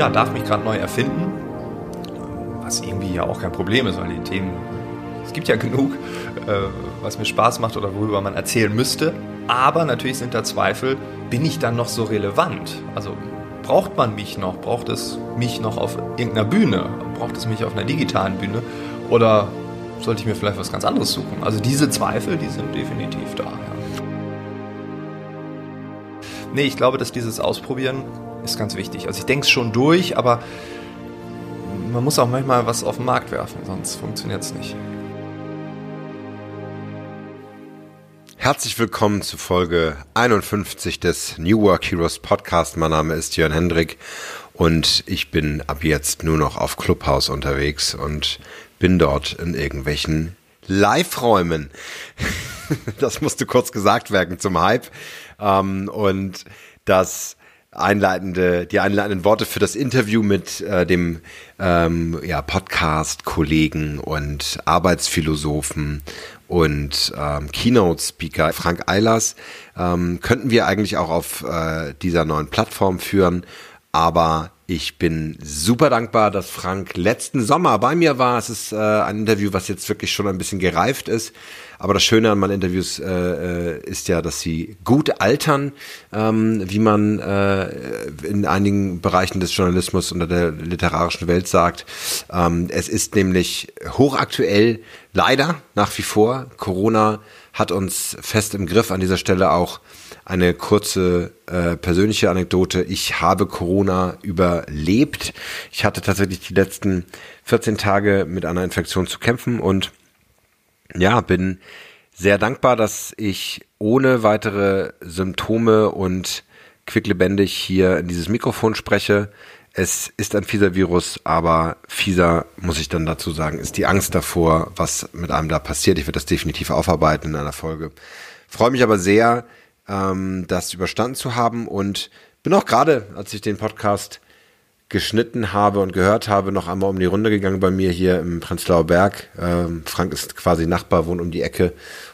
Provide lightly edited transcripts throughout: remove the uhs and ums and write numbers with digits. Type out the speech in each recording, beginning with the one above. ja, darf mich gerade neu erfinden, was irgendwie ja auch kein Problem ist, weil die Themen, es gibt ja genug, was mir Spaß macht oder worüber man erzählen müsste, aber natürlich sind da Zweifel, bin ich dann noch so relevant? Also braucht man mich noch? Braucht es mich noch auf irgendeiner Bühne? Braucht es mich auf einer digitalen Bühne? Oder sollte ich mir vielleicht was ganz anderes suchen? Also diese Zweifel, die sind definitiv da. Ja. Nee, ich glaube, dass dieses Ausprobieren ist ganz wichtig. Also ich denke es schon durch, aber man muss auch manchmal was auf den Markt werfen, sonst funktioniert es nicht. Herzlich willkommen zu Folge 51 des New Work Heroes Podcast. Mein Name ist Jörn Hendrik und ich bin ab jetzt nur noch auf Clubhouse unterwegs und bin dort in irgendwelchen Live-Räumen. Das musste kurz gesagt werden zum Hype. Und das die einleitenden Worte für das Interview mit dem Podcast-Kollegen und Arbeitsphilosophen und Keynote-Speaker Frank Eilers könnten wir eigentlich auch auf dieser neuen Plattform führen, aber ich bin super dankbar, dass Frank letzten Sommer bei mir war. Es ist ein Interview, was jetzt wirklich schon ein bisschen gereift ist. Aber das Schöne an meinen Interviews ist ja, dass sie gut altern, wie man in einigen Bereichen des Journalismus und der literarischen Welt sagt. Es ist nämlich hochaktuell, leider nach wie vor. Corona hat uns fest im Griff. An dieser Stelle auch eine kurze persönliche Anekdote. Ich habe Corona überlebt. Ich hatte tatsächlich die letzten 14 Tage mit einer Infektion zu kämpfen und ja, bin sehr dankbar, dass ich ohne weitere Symptome und quicklebendig hier in dieses Mikrofon spreche. Es ist ein fieser Virus, aber fieser, muss ich dann dazu sagen, ist die Angst davor, was mit einem da passiert. Ich werde das definitiv aufarbeiten in einer Folge. Freue mich aber sehr, das überstanden zu haben und bin auch gerade, als ich den Podcast geschnitten habe und gehört habe, noch einmal um die Runde gegangen bei mir hier im Prenzlauer Berg. Frank ist quasi Nachbar, wohnt um die Ecke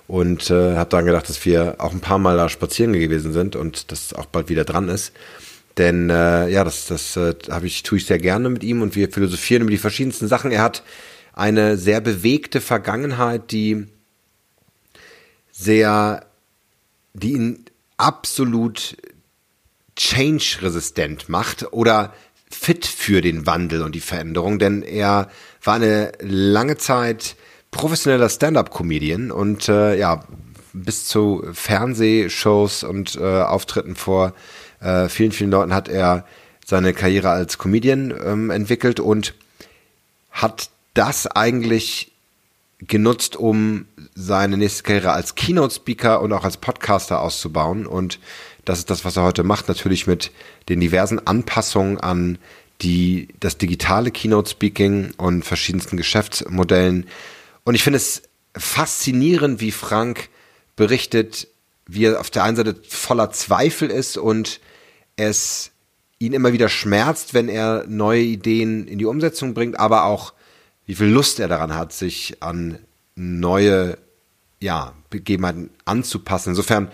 und habe daran gedacht, dass wir auch ein paar Mal da spazieren gewesen sind und das auch bald wieder dran ist. Denn das tue ich sehr gerne mit ihm und wir philosophieren über die verschiedensten Sachen. Er hat eine sehr bewegte Vergangenheit, die ihn absolut change-resistent macht oder fit für den Wandel und die Veränderung, denn er war eine lange Zeit professioneller Stand-up-Comedian und bis zu Fernsehshows und Auftritten vor vielen, vielen Leuten hat er seine Karriere als Comedian entwickelt und hat das eigentlich genutzt, um seine nächste Karriere als Keynote-Speaker und auch als Podcaster auszubauen. Und das ist das, was er heute macht, natürlich mit den diversen Anpassungen an das digitale Keynote-Speaking und verschiedensten Geschäftsmodellen. Und ich finde es faszinierend, wie Frank berichtet, wie er auf der einen Seite voller Zweifel ist und es ihn immer wieder schmerzt, wenn er neue Ideen in die Umsetzung bringt, aber auch wie viel Lust er daran hat, sich an neue Begebenheiten anzupassen. Insofern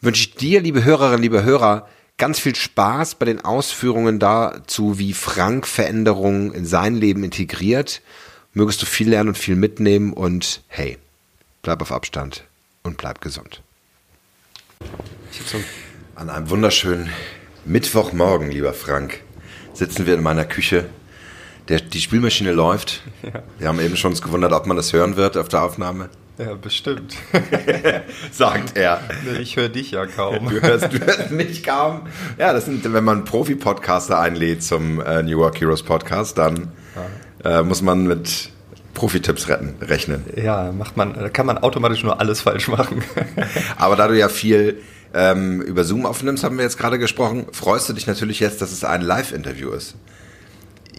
wünsche ich dir, liebe Hörerinnen, liebe Hörer, ganz viel Spaß bei den Ausführungen dazu, wie Frank Veränderungen in sein Leben integriert. Mögest du viel lernen und viel mitnehmen und hey, bleib auf Abstand und bleib gesund. An einem wunderschönen Mittwochmorgen, lieber Frank, sitzen wir in meiner Küche. Die Spülmaschine läuft. Ja. Wir haben eben schon uns gewundert, ob man das hören wird auf der Aufnahme. Ja, bestimmt. Sagt er. Ich höre dich ja kaum. Du hörst mich kaum. Ja, das sind, wenn man Profi-Podcaster einlädt zum New Work Heroes Podcast, dann muss man mit Profi-Tipps rechnen. Ja, kann man automatisch nur alles falsch machen. Aber da du ja viel über Zoom aufnimmst, haben wir jetzt gerade gesprochen, freust du dich natürlich jetzt, dass es ein Live-Interview ist.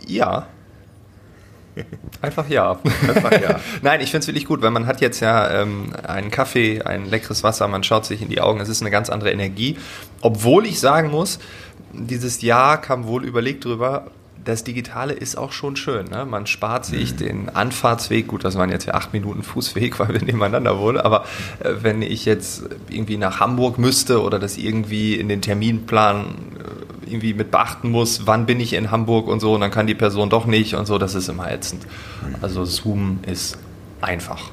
Ja. Einfach ja. Nein, ich finde es wirklich gut, weil man hat jetzt ja einen Kaffee, ein leckeres Wasser, man schaut sich in die Augen, es ist eine ganz andere Energie. Obwohl ich sagen muss, dieses Jahr kam wohl überlegt drüber, das Digitale ist auch schon schön. Ne? Man spart sich den Anfahrtsweg, gut, das waren jetzt ja 8 Minuten Fußweg, weil wir nebeneinander wohnen, aber wenn ich jetzt irgendwie nach Hamburg müsste oder das irgendwie in den Terminplan irgendwie mit beachten muss, wann bin ich in Hamburg und so, und dann kann die Person doch nicht und so, das ist immer ätzend. Also Zoom ist einfach.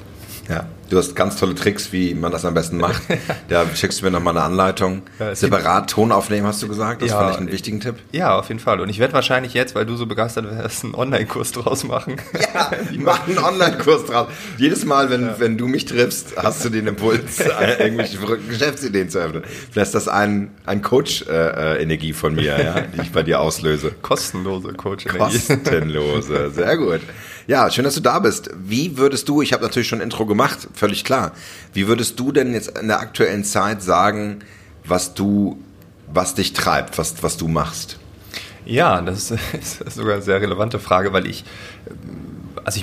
Ja, du hast ganz tolle Tricks, wie man das am besten macht. Da schickst du mir nochmal eine Anleitung. Ja, separat Ton aufnehmen, hast du gesagt. Das fand ich einen wichtigen Tipp. Ja, auf jeden Fall. Und ich werde wahrscheinlich jetzt, weil du so begeistert wärst, einen Online-Kurs draus machen. Ja, mach einen Online-Kurs draus. Jedes Mal, wenn du mich triffst, hast du den Impuls, irgendwelche verrückten Geschäftsideen zu öffnen. Vielleicht ist das ein Coach-Energie von mir, ja, die ich bei dir auslöse. Kostenlose Coach-Energie. Kostenlose, sehr gut. Ja, schön, dass du da bist. Wie würdest du, ich habe natürlich schon ein Intro gemacht, völlig klar. Wie würdest du denn jetzt in der aktuellen Zeit sagen, was dich treibt, was du machst? Ja, das ist sogar eine sehr relevante Frage, weil ich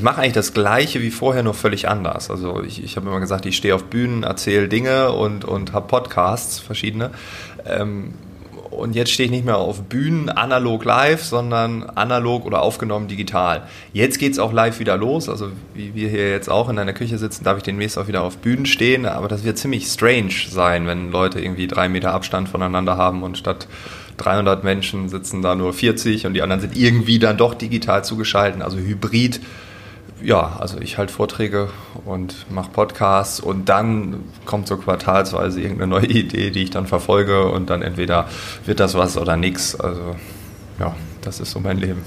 mache eigentlich das Gleiche wie vorher, nur völlig anders. Also ich habe immer gesagt, ich stehe auf Bühnen, erzähle Dinge und habe Podcasts, verschiedene. Und jetzt stehe ich nicht mehr auf Bühnen analog live, sondern analog oder aufgenommen digital. Jetzt geht es auch live wieder los, also wie wir hier jetzt auch in deiner Küche sitzen, darf ich demnächst auch wieder auf Bühnen stehen, aber das wird ziemlich strange sein, wenn Leute irgendwie 3 Meter Abstand voneinander haben und statt 300 Menschen sitzen da nur 40 und die anderen sind irgendwie dann doch digital zugeschaltet, also hybrid. Ja, also ich halte Vorträge und mache Podcasts und dann kommt so quartalsweise irgendeine neue Idee, die ich dann verfolge, und dann entweder wird das was oder nix. Also ja, das ist so mein Leben.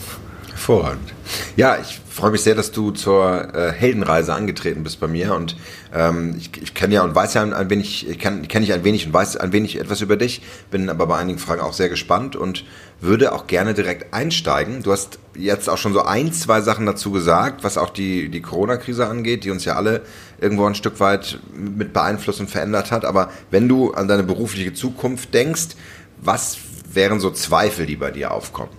Hervorragend. Ja, ich freue mich sehr, dass du zur Heldenreise angetreten bist bei mir, und ich kenne ja und weiß ja ein wenig, kenne ich ein wenig und weiß ein wenig etwas über dich, bin aber bei einigen Fragen auch sehr gespannt und würde auch gerne direkt einsteigen. Du hast jetzt auch schon so 1, 2 Sachen dazu gesagt, was auch die Corona-Krise angeht, die uns ja alle irgendwo ein Stück weit mit beeinflusst und verändert hat, aber wenn du an deine berufliche Zukunft denkst, was wären so Zweifel, die bei dir aufkommen?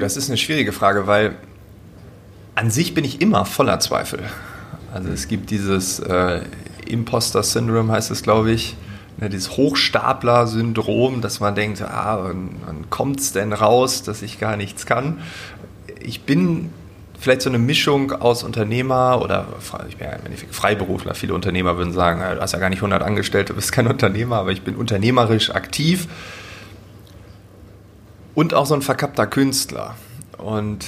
Das ist eine schwierige Frage, weil an sich bin ich immer voller Zweifel. Also es gibt dieses Imposter-Syndrom, heißt es, glaube ich, ne, dieses Hochstapler-Syndrom, dass man denkt, wann kommt es denn raus, dass ich gar nichts kann? Ich bin vielleicht so eine Mischung aus Unternehmer oder ich bin ja im Endeffekt Freiberufler. Viele Unternehmer würden sagen, du hast ja gar nicht 100 Angestellte, du bist kein Unternehmer, aber ich bin unternehmerisch aktiv. Und auch so ein verkappter Künstler. Und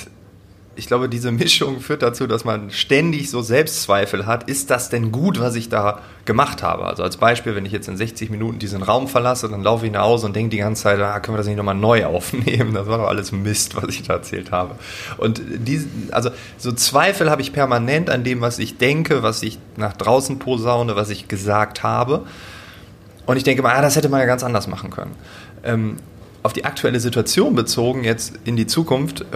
ich glaube, diese Mischung führt dazu, dass man ständig so Selbstzweifel hat. Ist das denn gut, was ich da gemacht habe? Also als Beispiel, wenn ich jetzt in 60 Minuten diesen Raum verlasse, dann laufe ich nach Hause und denke die ganze Zeit, können wir das nicht nochmal neu aufnehmen? Das war doch alles Mist, was ich da erzählt habe. Und also so Zweifel habe ich permanent an dem, was ich denke, was ich nach draußen posaune, was ich gesagt habe. Und ich denke mal, das hätte man ja ganz anders machen können. Auf die aktuelle Situation bezogen, jetzt in die Zukunft,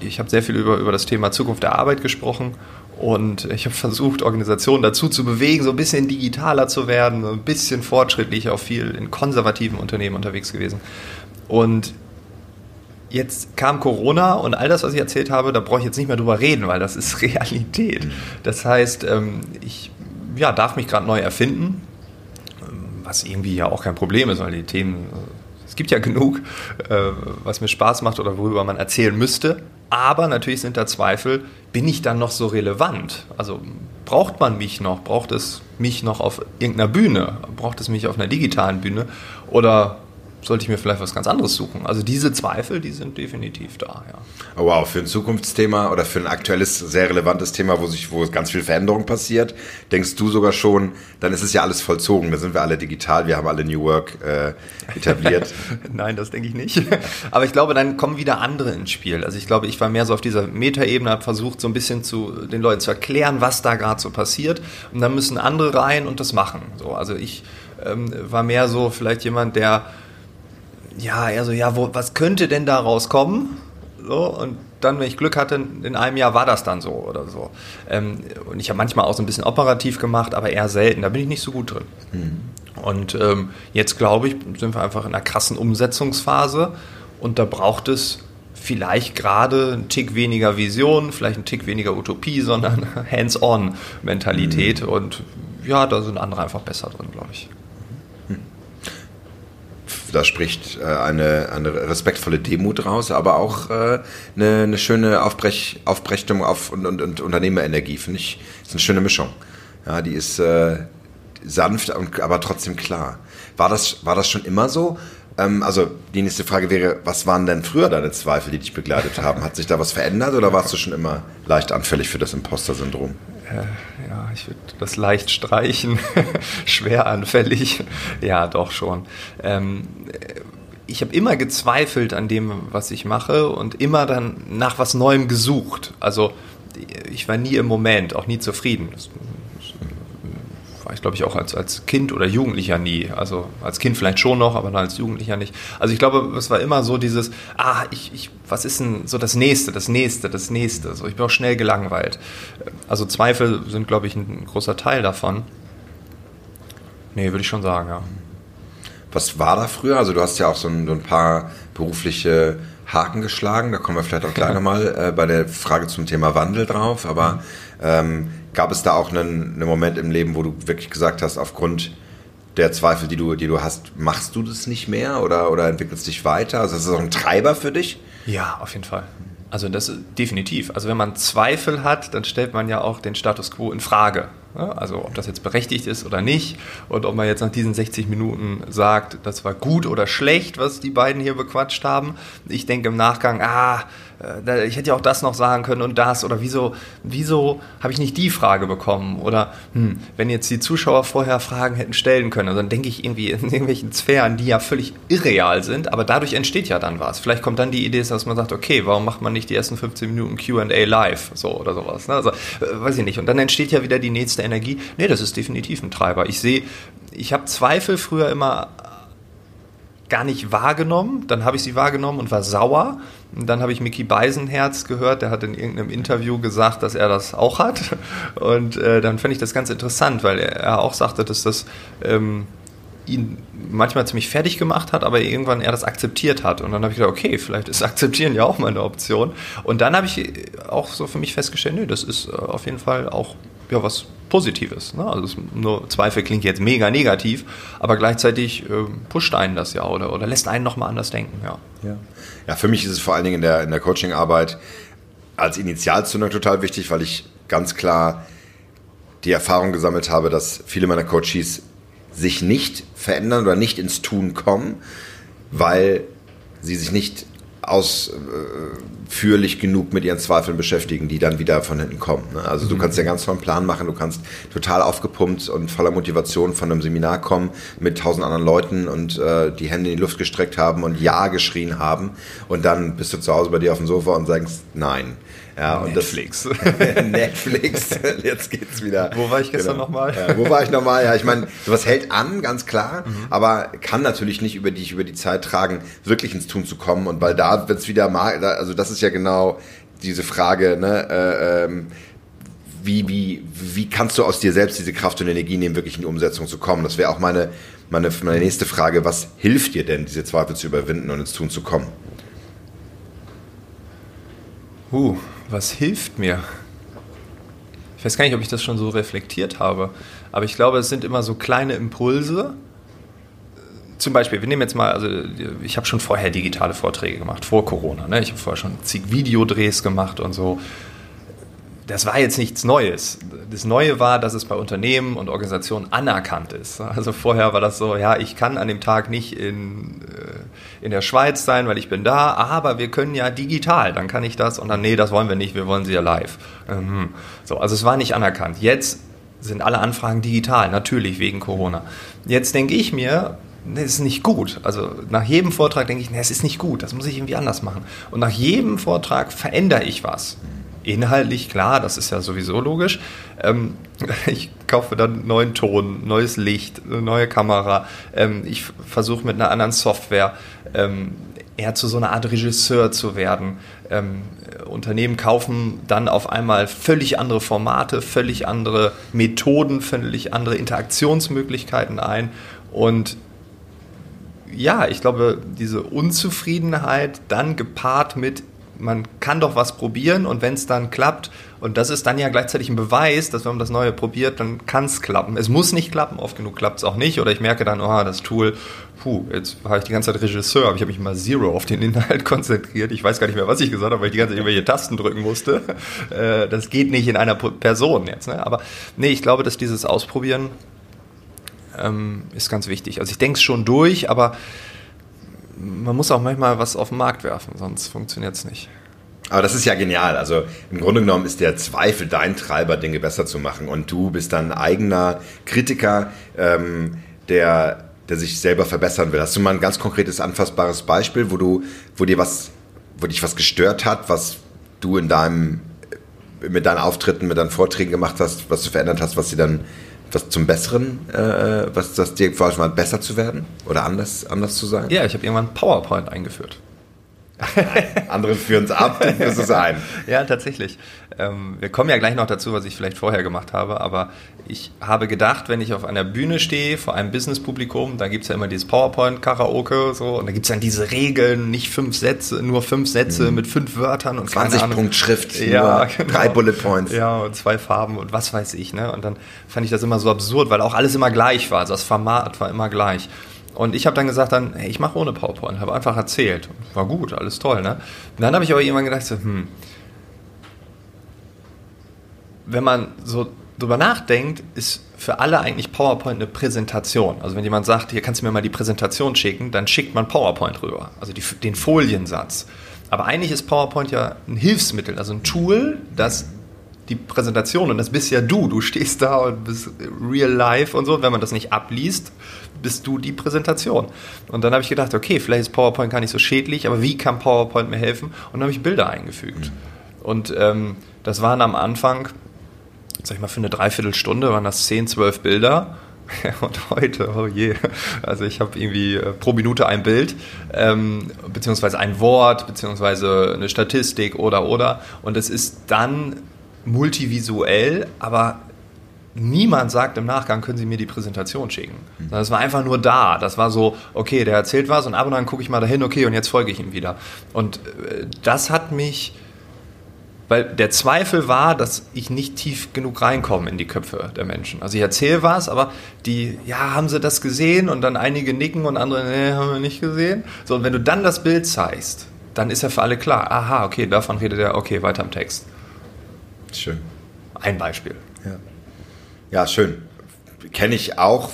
ich habe sehr viel über das Thema Zukunft der Arbeit gesprochen und ich habe versucht, Organisationen dazu zu bewegen, so ein bisschen digitaler zu werden, so ein bisschen fortschrittlicher, auch viel in konservativen Unternehmen unterwegs gewesen. Und jetzt kam Corona und all das, was ich erzählt habe, da brauche ich jetzt nicht mehr drüber reden, weil das ist Realität. Das heißt, ich darf mich gerade neu erfinden, was irgendwie ja auch kein Problem ist, weil die Themen... Es gibt ja genug, was mir Spaß macht oder worüber man erzählen müsste. Aber natürlich sind da Zweifel, bin ich dann noch so relevant? Also braucht man mich noch? Braucht es mich noch auf irgendeiner Bühne? Braucht es mich auf einer digitalen Bühne? Oder sollte ich mir vielleicht was ganz anderes suchen? Also diese Zweifel, die sind definitiv da, ja. Oh wow, für ein Zukunftsthema oder für ein aktuelles, sehr relevantes Thema, wo ganz viel Veränderung passiert, denkst du sogar schon, dann ist es ja alles vollzogen, da sind wir alle digital, wir haben alle New Work etabliert. Nein, das denke ich nicht. Aber ich glaube, dann kommen wieder andere ins Spiel. Also ich glaube, ich war mehr so auf dieser Metaebene, habe versucht, so ein bisschen den Leuten zu erklären, was da gerade so passiert. Und dann müssen andere rein und das machen. So, also ich war mehr so vielleicht jemand, der was könnte denn da rauskommen? So, und dann, wenn ich Glück hatte, in einem Jahr war das dann so oder so. Und ich habe manchmal auch so ein bisschen operativ gemacht, aber eher selten. Da bin ich nicht so gut drin. Mhm. Und jetzt, glaube ich, sind wir einfach in einer krassen Umsetzungsphase. Und da braucht es vielleicht gerade einen Tick weniger Vision, vielleicht einen Tick weniger Utopie, sondern Hands-on-Mentalität. Mhm. Und ja, da sind andere einfach besser drin, glaube ich. Da spricht eine respektvolle Demut raus, aber auch eine schöne Aufbrechtung und Unternehmerenergie, finde ich. Ist eine schöne Mischung. Ja, die ist sanft, aber trotzdem klar. War das schon immer so? Also die nächste Frage wäre, was waren denn früher deine Zweifel, die dich begleitet haben? Hat sich da was verändert oder warst du schon immer leicht anfällig für das Imposter-Syndrom? Ja, ich würde das leicht streichen, schwer anfällig, ja doch schon. Ich habe immer gezweifelt an dem, was ich mache und immer dann nach was Neuem gesucht. Also ich war nie im Moment, auch nie zufrieden. Das war ich, glaube ich, auch als Kind oder Jugendlicher nie. Also als Kind vielleicht schon noch, aber als Jugendlicher nicht. Also ich glaube, es war immer so dieses, was ist denn so das Nächste. So, ich bin auch schnell gelangweilt. Also Zweifel sind, glaube ich, ein großer Teil davon. Nee, würde ich schon sagen, ja. Was war da früher? Also du hast ja auch so ein paar berufliche Haken geschlagen, da kommen wir vielleicht auch gleich nochmal bei der Frage zum Thema Wandel drauf, aber gab es da auch einen Moment im Leben, wo du wirklich gesagt hast, aufgrund der Zweifel, die du hast, machst du das nicht mehr oder entwickelst dich weiter? Also ist das auch ein Treiber für dich? Ja, auf jeden Fall. Also das ist definitiv. Also wenn man Zweifel hat, dann stellt man ja auch den Status quo in Frage. Also ob das jetzt berechtigt ist oder nicht und ob man jetzt nach diesen 60 Minuten sagt, das war gut oder schlecht, was die beiden hier bequatscht haben. Ich denke im Nachgang, ich hätte ja auch das noch sagen können und das oder wieso habe ich nicht die Frage bekommen oder wenn jetzt die Zuschauer vorher Fragen hätten stellen können, also dann denke ich irgendwie in irgendwelchen Sphären, die ja völlig irreal sind, aber dadurch entsteht ja dann was. Vielleicht kommt dann die Idee, dass man sagt, okay, warum macht man nicht die ersten 15 Minuten Q&A live so oder sowas, ne? Also weiß ich nicht, und dann entsteht ja wieder die nächste Energie. Nee, das ist definitiv ein Treiber. Ich habe Zweifel früher immer gar nicht wahrgenommen, dann habe ich sie wahrgenommen und war sauer. Und dann habe ich Mickey Beisenherz gehört, der hat in irgendeinem Interview gesagt, dass er das auch hat. Und dann fand ich das ganz interessant, weil er auch sagte, dass das ihn manchmal ziemlich fertig gemacht hat, aber irgendwann er das akzeptiert hat. Und dann habe ich gedacht, okay, vielleicht ist Akzeptieren ja auch mal eine Option. Und dann habe ich auch so für mich festgestellt, nö, das ist auf jeden Fall auch ja was Positives, ne? Also nur Zweifel klingt jetzt mega negativ, aber gleichzeitig pusht einen das ja oder lässt einen nochmal anders denken. Ja, für mich ist es vor allen Dingen in der Coaching-Arbeit als Initialzündung total wichtig, weil ich ganz klar die Erfahrung gesammelt habe, dass viele meiner Coaches sich nicht verändern oder nicht ins Tun kommen, weil sie sich nicht ausführlich genug mit ihren Zweifeln beschäftigen, die dann wieder von hinten kommen. Ne? Also du kannst ja ganz tollen Plan machen, du kannst total aufgepumpt und voller Motivation von einem Seminar kommen mit 1000 anderen Leuten und die Hände in die Luft gestreckt haben und Ja geschrien haben und dann bist du zu Hause bei dir auf dem Sofa und sagst Nein. Ja, Netflix. Und das, Netflix, jetzt geht's wieder. Wo war ich gestern nochmal? Ja, wo war ich nochmal? Ja, ich meine, sowas hält an, ganz klar, aber kann natürlich nicht über die Zeit tragen, wirklich ins Tun zu kommen. Und weil da wird's wieder mal, also das ist ja genau diese Frage, ne, wie kannst du aus dir selbst diese Kraft und Energie nehmen, wirklich in die Umsetzung zu kommen? Das wäre auch meine nächste Frage, was hilft dir denn, diese Zweifel zu überwinden und ins Tun zu kommen? Was hilft mir? Ich weiß gar nicht, ob ich das schon so reflektiert habe, aber ich glaube, es sind immer so kleine Impulse. Zum Beispiel, wir nehmen jetzt mal, also ich habe schon vorher digitale Vorträge gemacht, vor Corona, ne? Ich habe vorher schon zig Videodrehs gemacht und so. Das war jetzt nichts Neues. Das Neue war, dass es bei Unternehmen und Organisationen anerkannt ist. Also vorher war das so, ja, ich kann an dem Tag nicht in der Schweiz sein, weil ich bin da, aber wir können ja digital, dann kann ich das. Und dann, nee, das wollen wir nicht, wir wollen sie ja live. So, also es war nicht anerkannt. Jetzt sind alle Anfragen digital, natürlich wegen Corona. Jetzt denke ich mir, das ist nicht gut. Also nach jedem Vortrag denke ich, nee, es ist nicht gut, das muss ich irgendwie anders machen. Und nach jedem Vortrag verändere ich was. Inhaltlich, klar, das ist ja sowieso logisch. Ich kaufe dann neuen Ton, neues Licht, neue Kamera. Ich versuche mit einer anderen Software eher zu so einer Art Regisseur zu werden. Unternehmen kaufen dann auf einmal völlig andere Formate, völlig andere Methoden, völlig andere Interaktionsmöglichkeiten ein. Und ja, ich glaube, diese Unzufriedenheit dann gepaart mit man kann doch was probieren und wenn es dann klappt, und das ist dann ja gleichzeitig ein Beweis, dass wenn man das Neue probiert, dann kann es klappen. Es muss nicht klappen, oft genug klappt es auch nicht. Oder ich merke dann, das Tool, jetzt war ich die ganze Zeit Regisseur, aber ich habe mich mal zero auf den Inhalt konzentriert. Ich weiß gar nicht mehr, was ich gesagt habe, weil ich die ganze Zeit irgendwelche Tasten drücken musste. Das geht nicht in einer Person jetzt. Ne? Aber nee, ich glaube, dass dieses Ausprobieren ist ganz wichtig. Also ich denke es schon durch, aber man muss auch manchmal was auf den Markt werfen, sonst funktioniert es nicht. Aber das ist ja genial. Also im Grunde genommen ist der Zweifel dein Treiber, Dinge besser zu machen. Und du bist dann eigener Kritiker, der sich selber verbessern will. Hast du mal ein ganz konkretes, anfassbares Beispiel, wo dich was gestört hat, was du mit deinen Auftritten, mit deinen Vorträgen gemacht hast, was du verändert hast, was zum Besseren, was das dir geholfen hat, besser zu werden oder anders zu sein? Ja, ich habe irgendwann PowerPoint eingeführt. Nein, andere führen es ab, du führst es ein. Ja, tatsächlich. Wir kommen ja gleich noch dazu, was ich vielleicht vorher gemacht habe, aber ich habe gedacht, wenn ich auf einer Bühne stehe, vor einem Business-Publikum, da gibt es ja immer dieses PowerPoint-Karaoke, so, und da gibt es dann diese Regeln, nicht 5 Sätze, nur 5 Sätze mit 5 Wörtern und 20-Punkt-Schrift, ja, genau. 3 Bullet Points. Ja, und 2 Farben und was weiß ich, ne? Und dann fand ich das immer so absurd, weil auch alles immer gleich war, also das Format war immer gleich. Und ich habe dann gesagt, hey, ich mache ohne PowerPoint, habe einfach erzählt. War gut, alles toll, ne? Und dann habe ich aber irgendwann gedacht, wenn man so drüber nachdenkt, ist für alle eigentlich PowerPoint eine Präsentation. Also wenn jemand sagt, hier kannst du mir mal die Präsentation schicken, dann schickt man PowerPoint rüber, also den Foliensatz. Aber eigentlich ist PowerPoint ja ein Hilfsmittel, also ein Tool, das die Präsentation, und das bist ja du stehst da und bist real life und so, wenn man das nicht abliest, bist du die Präsentation. Und dann habe ich gedacht, okay, vielleicht ist PowerPoint gar nicht so schädlich, aber wie kann PowerPoint mir helfen? Und dann habe ich Bilder eingefügt. Und das waren am Anfang, sag ich mal, für eine Dreiviertelstunde waren das 10, 12 Bilder. Und heute, oh je, also ich habe irgendwie pro Minute ein Bild, beziehungsweise ein Wort, beziehungsweise eine Statistik oder. Und es ist dann multivisuell, aber niemand sagt im Nachgang, können Sie mir die Präsentation schicken. Das war einfach nur da. Das war so, okay, der erzählt was und ab und an gucke ich mal dahin, okay, und jetzt folge ich ihm wieder. Und das hat mich, weil der Zweifel war, dass ich nicht tief genug reinkomme in die Köpfe der Menschen. Also ich erzähle was, aber die, ja, haben sie das gesehen? Und dann einige nicken und andere, nee, haben wir nicht gesehen. So, und wenn du dann das Bild zeigst, dann ist ja für alle klar, aha, okay, davon redet er, okay, weiter im Text. Schön. Ein Beispiel. Ja, schön. Kenne ich auch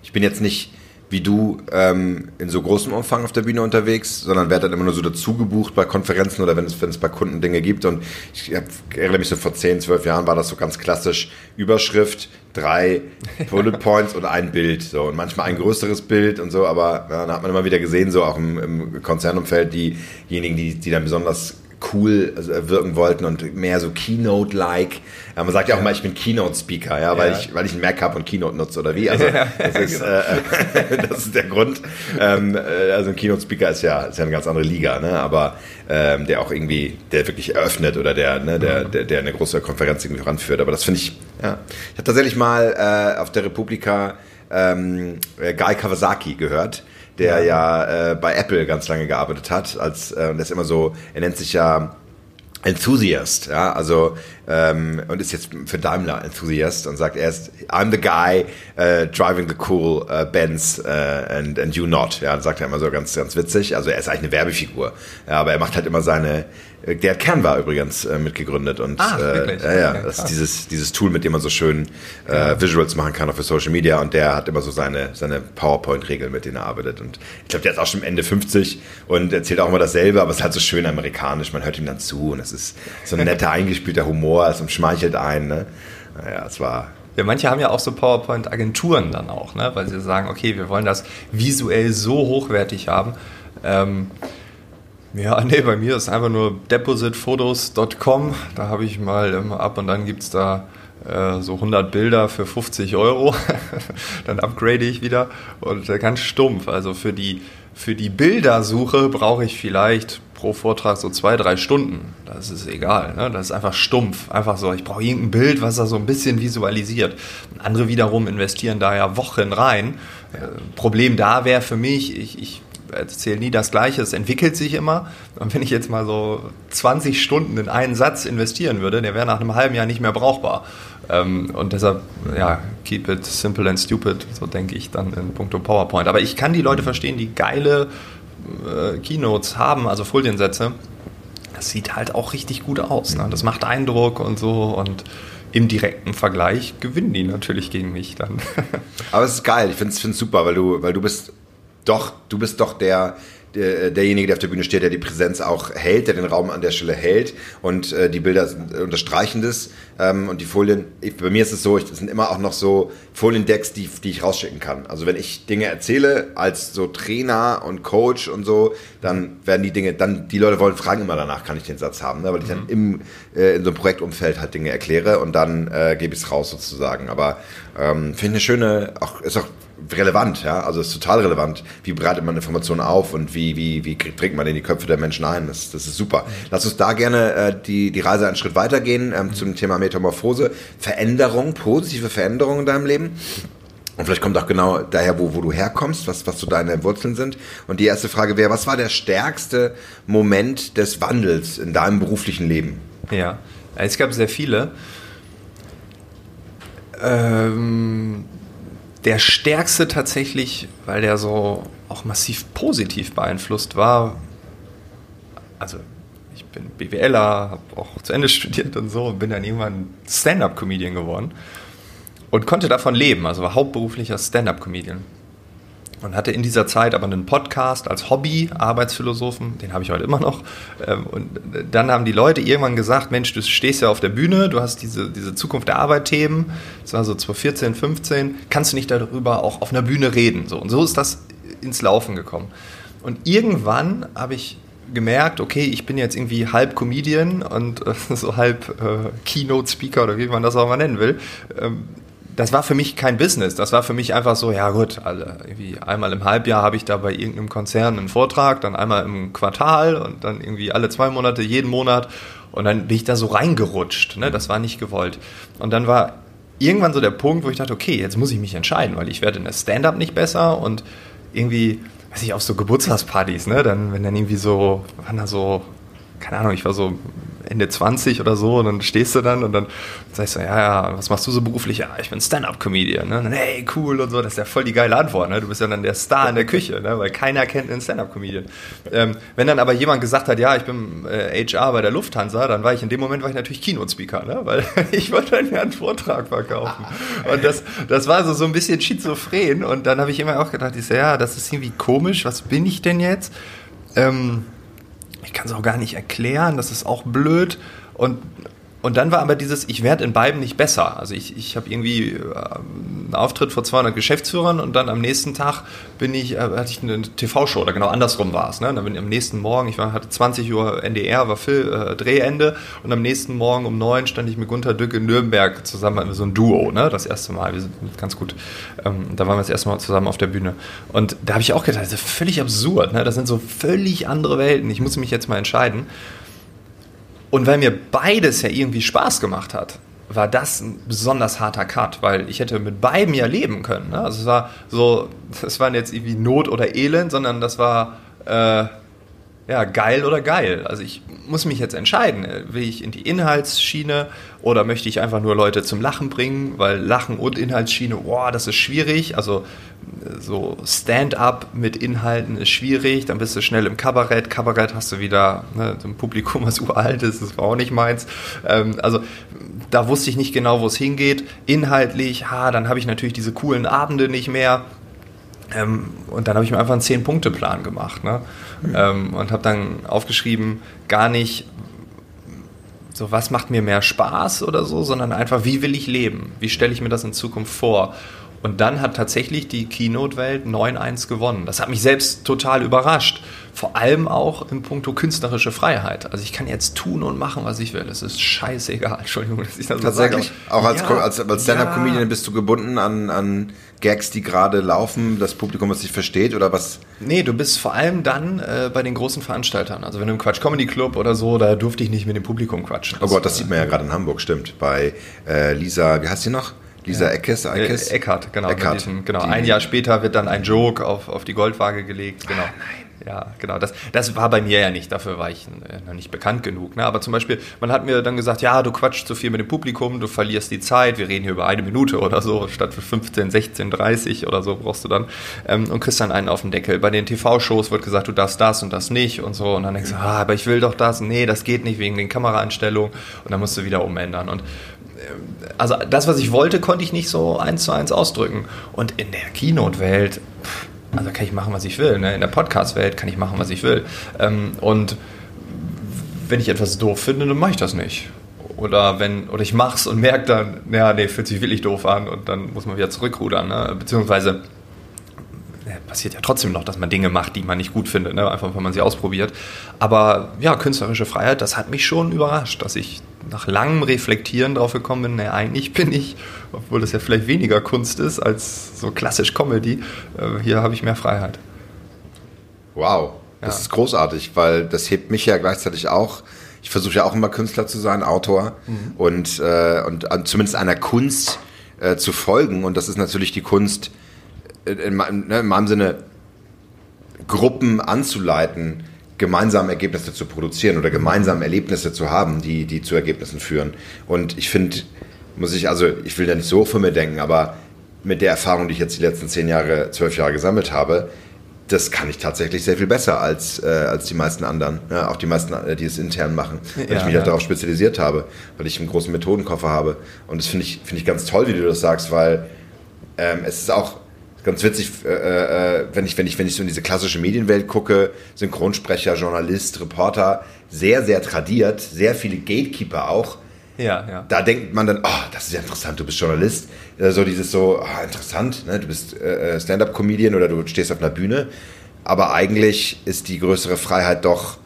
ich bin jetzt nicht wie du in so großem Umfang auf der Bühne unterwegs, sondern werde dann immer nur so dazu gebucht bei Konferenzen oder wenn es bei Kunden Dinge gibt. Und ich erinnere mich so, vor 10, 12 Jahren war das so ganz klassisch: Überschrift, 3 Bullet Points und ein Bild. So. Und manchmal ein größeres Bild und so, aber ja, da hat man immer wieder gesehen, so auch im Konzernumfeld, diejenigen, die dann besonders cool wirken wollten und mehr so Keynote-like. Man sagt ja auch mal, ich bin Keynote-Speaker, ja, weil ich einen Mac habe und Keynote nutze oder wie. Also das ist der Grund. Also ein Keynote-Speaker ist ja eine ganz andere Liga, ne? Aber der auch irgendwie, der wirklich eröffnet oder der eine große Konferenz irgendwie ranführt. Aber das finde ich, ja. Ich habe tatsächlich mal auf der Republica Guy Kawasaki gehört, der bei Apple ganz lange gearbeitet hat, und das ist immer so, er nennt sich ja Enthusiast, ja, also und ist jetzt für Daimler Enthusiast und sagt, I'm the guy driving the cool Benz and you not, ja, das sagt er immer so ganz, ganz witzig, also er ist eigentlich eine Werbefigur, ja, aber er macht halt immer der hat Canva übrigens mitgegründet und das ist dieses Tool, mit dem man so schön Visuals machen kann auch für Social Media, und der hat immer so seine PowerPoint-Regeln, mit denen er arbeitet, und ich glaube, der ist auch schon Ende 50 und erzählt auch immer dasselbe, aber es ist halt so schön amerikanisch, man hört ihm dann zu und es ist so ein netter, eingespielter Humor, es umschmeichelt einen, ne? Naja, es war... Ja, manche haben ja auch so PowerPoint-Agenturen dann auch, ne? Weil sie sagen, okay, wir wollen das visuell so hochwertig haben, ja, nee, bei mir ist einfach nur depositphotos.com. Da habe ich mal ab und dann gibt es da so 100 Bilder für 50 €. Dann upgrade ich wieder. Und ganz stumpf. Also für die Bildersuche brauche ich vielleicht pro Vortrag so 2-3 Stunden. Das ist egal, ne? Das ist einfach stumpf. Einfach so, ich brauche irgendein Bild, was da so ein bisschen visualisiert. Und andere wiederum investieren da ja Wochen rein. Problem da wäre für mich, ich erzähle nie das Gleiche, es entwickelt sich immer. Und wenn ich jetzt mal so 20 Stunden in einen Satz investieren würde, der wäre nach einem halben Jahr nicht mehr brauchbar. Und deshalb, ja, keep it simple and stupid, so denke ich dann in puncto PowerPoint. Aber ich kann die Leute verstehen, die geile Keynotes haben, also Foliensätze. Das sieht halt auch richtig gut aus, ne? Das macht Eindruck und so, und im direkten Vergleich gewinnen die natürlich gegen mich dann. Aber es ist geil, ich finde es super, weil du bist doch derjenige, der auf der Bühne steht, der die Präsenz auch hält, der den Raum an der Stelle hält, und die Bilder unterstreichen das, und die Folien, bei mir ist es so, es sind immer auch noch so Foliendecks, die ich rausschicken kann. Also wenn ich Dinge erzähle als so Trainer und Coach und so, dann werden die Dinge, dann die Leute wollen fragen immer danach, kann ich den Satz haben, ne? Weil ich dann in so einem Projektumfeld halt Dinge erkläre und dann gebe ich es raus sozusagen. Aber finde ich eine schöne, ist auch relevant, ja, also es ist total relevant, wie bereitet man Informationen auf und wie trägt man in die Köpfe der Menschen ein, das ist super. Lass uns da gerne die Reise einen Schritt weitergehen zum Thema Metamorphose, Veränderung, positive Veränderung in deinem Leben, und vielleicht kommt auch genau daher, wo du herkommst, was so deine Wurzeln sind, und die erste Frage wäre, was war der stärkste Moment des Wandels in deinem beruflichen Leben? Ja, es gab sehr viele. Der stärkste tatsächlich, weil der so auch massiv positiv beeinflusst war. Also ich bin BWLer, habe auch zu Ende studiert und so, bin dann irgendwann Stand-Up-Comedian geworden und konnte davon leben, also war hauptberuflicher Stand-Up-Comedian. Und hatte in dieser Zeit aber einen Podcast als Hobby, Arbeitsphilosophen, den habe ich heute immer noch. Und dann haben die Leute irgendwann gesagt, Mensch, du stehst ja auf der Bühne, du hast diese Zukunft der Arbeit-Themen, das war so 2014, 15, kannst du nicht darüber auch auf einer Bühne reden? So. Und so ist das ins Laufen gekommen. Und irgendwann habe ich gemerkt, okay, ich bin jetzt irgendwie halb Comedian und so halb Keynote-Speaker oder wie man das auch mal nennen will. Das war für mich kein Business, das war für mich einfach so, ja gut, also irgendwie einmal im Halbjahr habe ich da bei irgendeinem Konzern einen Vortrag, dann einmal im Quartal und dann irgendwie alle 2 Monate, jeden Monat, und dann bin ich da so reingerutscht, ne? Das war nicht gewollt. Und dann war irgendwann so der Punkt, wo ich dachte, okay, jetzt muss ich mich entscheiden, weil ich werde in der Stand-Up nicht besser, und irgendwie, weiß ich, auf so Geburtstagspartys, ne? Dann, wenn dann irgendwie so, waren da so, keine Ahnung, ich war so Ende 20 oder so, und dann stehst du dann und dann sagst du, ja, was machst du so beruflich? Ja, ich bin Stand-Up-Comedian. Ne? Und dann, hey, cool und so, das ist ja voll die geile Antwort. Ne? Du bist ja dann der Star in der Küche, ne? Weil keiner kennt einen Stand-Up-Comedian. Wenn dann aber jemand gesagt hat, ja, ich bin HR bei der Lufthansa, dann war ich in dem Moment natürlich Keynote-Speaker, ne? Weil ich wollte dann ja einen Vortrag verkaufen. Und das war so ein bisschen schizophren, und dann habe ich immer auch gedacht, ich so, ja, das ist irgendwie komisch, was bin ich denn jetzt? Ich kann es auch gar nicht erklären, das ist auch blöd. Und dann war aber dieses, ich werde in beiden nicht besser. Also ich habe irgendwie einen Auftritt vor 200 Geschäftsführern, und dann am nächsten Tag hatte ich eine TV-Show, oder genau andersrum war es. Ne? Dann bin ich am nächsten Morgen, hatte 20 Uhr NDR, war Drehende, und am nächsten Morgen um 9 stand ich mit Gunter Dück in Nürnberg zusammen, hatten wir so ein Duo, ne? Das erste Mal, wir sind ganz gut, da waren wir das erste Mal zusammen auf der Bühne. Und da habe ich auch gedacht, das ist völlig absurd, ne? Das sind so völlig andere Welten, ich muss mich jetzt mal entscheiden. Und weil mir beides ja irgendwie Spaß gemacht hat, war das ein besonders harter Cut, weil ich hätte mit beidem ja leben können. Ne? Also es waren jetzt irgendwie Not oder Elend, sondern das war geil oder geil. Also ich muss mich jetzt entscheiden, will ich in die Inhaltsschiene oder möchte ich einfach nur Leute zum Lachen bringen, weil Lachen und Inhaltsschiene, boah, das ist schwierig. Also so Stand-up mit Inhalten ist schwierig, dann bist du schnell im Kabarett. Kabarett hast du wieder, ne, so ein Publikum, was uralt ist, das war auch nicht meins. Also da wusste ich nicht genau, wo es hingeht. Inhaltlich, dann habe ich natürlich diese coolen Abende nicht mehr. Und dann habe ich mir einfach einen 10-Punkte-Plan gemacht, ne? Und habe dann aufgeschrieben, gar nicht so, was macht mir mehr Spaß oder so, sondern einfach, wie will ich leben? Wie stelle ich mir das in Zukunft vor? Und dann hat tatsächlich die Keynote-Welt 9-1 gewonnen. Das hat mich selbst total überrascht. Vor allem auch in puncto künstlerische Freiheit. Also ich kann jetzt tun und machen, was ich will. Das ist scheißegal. Entschuldigung, dass ich das so sage. Tatsächlich? Auch als Stand-Up-Comedian bist du gebunden an Gags, die gerade laufen, das Publikum, was dich versteht oder was? Nee, du bist vor allem dann bei den großen Veranstaltern. Also wenn du im Quatsch Comedy Club oder so, da durfte ich nicht mit dem Publikum quatschen. Oh Gott, das sieht man ja gerade in Hamburg, stimmt. Bei Lisa, wie heißt sie noch? Lisa Eckes? Eckart, genau. Eckart. Genau. Ein Jahr später wird dann ein Joke auf die Goldwaage gelegt. Genau. Nein. Ja, genau. Das war bei mir ja nicht. Dafür war ich noch nicht bekannt genug. Ne? Aber zum Beispiel, man hat mir dann gesagt, ja, du quatschst zu viel mit dem Publikum, du verlierst die Zeit, wir reden hier über 1 Minute oder so, statt für 15, 16, 30 oder so brauchst du dann. Und kriegst dann einen auf den Deckel. Bei den TV-Shows wird gesagt, du darfst das und das nicht und so. Und dann denkst du, aber ich will doch das. Nee, das geht nicht wegen den Kameraeinstellungen. Und dann musst du wieder umändern. Und also das, was ich wollte, konnte ich nicht so 1:1 ausdrücken. Und in der Keynote-Welt, also kann ich machen, was ich will. Ne? In der Podcast-Welt kann ich machen, was ich will. Und wenn ich etwas doof finde, dann mache ich das nicht. Oder ich mache es und merke dann, ja, nee, fühlt sich wirklich doof an und dann muss man wieder zurückrudern. Ne? Beziehungsweise passiert ja trotzdem noch, dass man Dinge macht, die man nicht gut findet, ne? Einfach, weil man sie ausprobiert. Aber ja, künstlerische Freiheit, das hat mich schon überrascht, dass ich nach langem Reflektieren drauf gekommen bin, ne, eigentlich bin ich, obwohl das ja vielleicht weniger Kunst ist als so klassisch Comedy, hier habe ich mehr Freiheit. Wow, das ist großartig, weil das hebt mich ja gleichzeitig auch. Ich versuche ja auch immer Künstler zu sein, Autor, und zumindest einer Kunst zu folgen. Und das ist natürlich die Kunst, in meinem Sinne, Gruppen anzuleiten, gemeinsam Ergebnisse zu produzieren oder gemeinsam Erlebnisse zu haben, die zu Ergebnissen führen. Und ich finde, ich will da nicht so hoch von mir denken, aber mit der Erfahrung, die ich jetzt die letzten 12 Jahre gesammelt habe, das kann ich tatsächlich sehr viel besser als die meisten anderen. Ja, auch die meisten, die es intern machen, weil ich mich darauf spezialisiert habe, weil ich einen großen Methodenkoffer habe. Und das finde ich ganz toll, wie du das sagst, weil es ist auch ganz witzig, wenn ich so in diese klassische Medienwelt gucke, Synchronsprecher, Journalist, Reporter, sehr, sehr tradiert, sehr viele Gatekeeper auch. Ja, ja. Da denkt man dann, oh, das ist ja interessant, du bist Journalist. So dieses so, oh, interessant, ne? Du bist Stand-Up-Comedian oder du stehst auf einer Bühne. Aber eigentlich ist die größere Freiheit doch,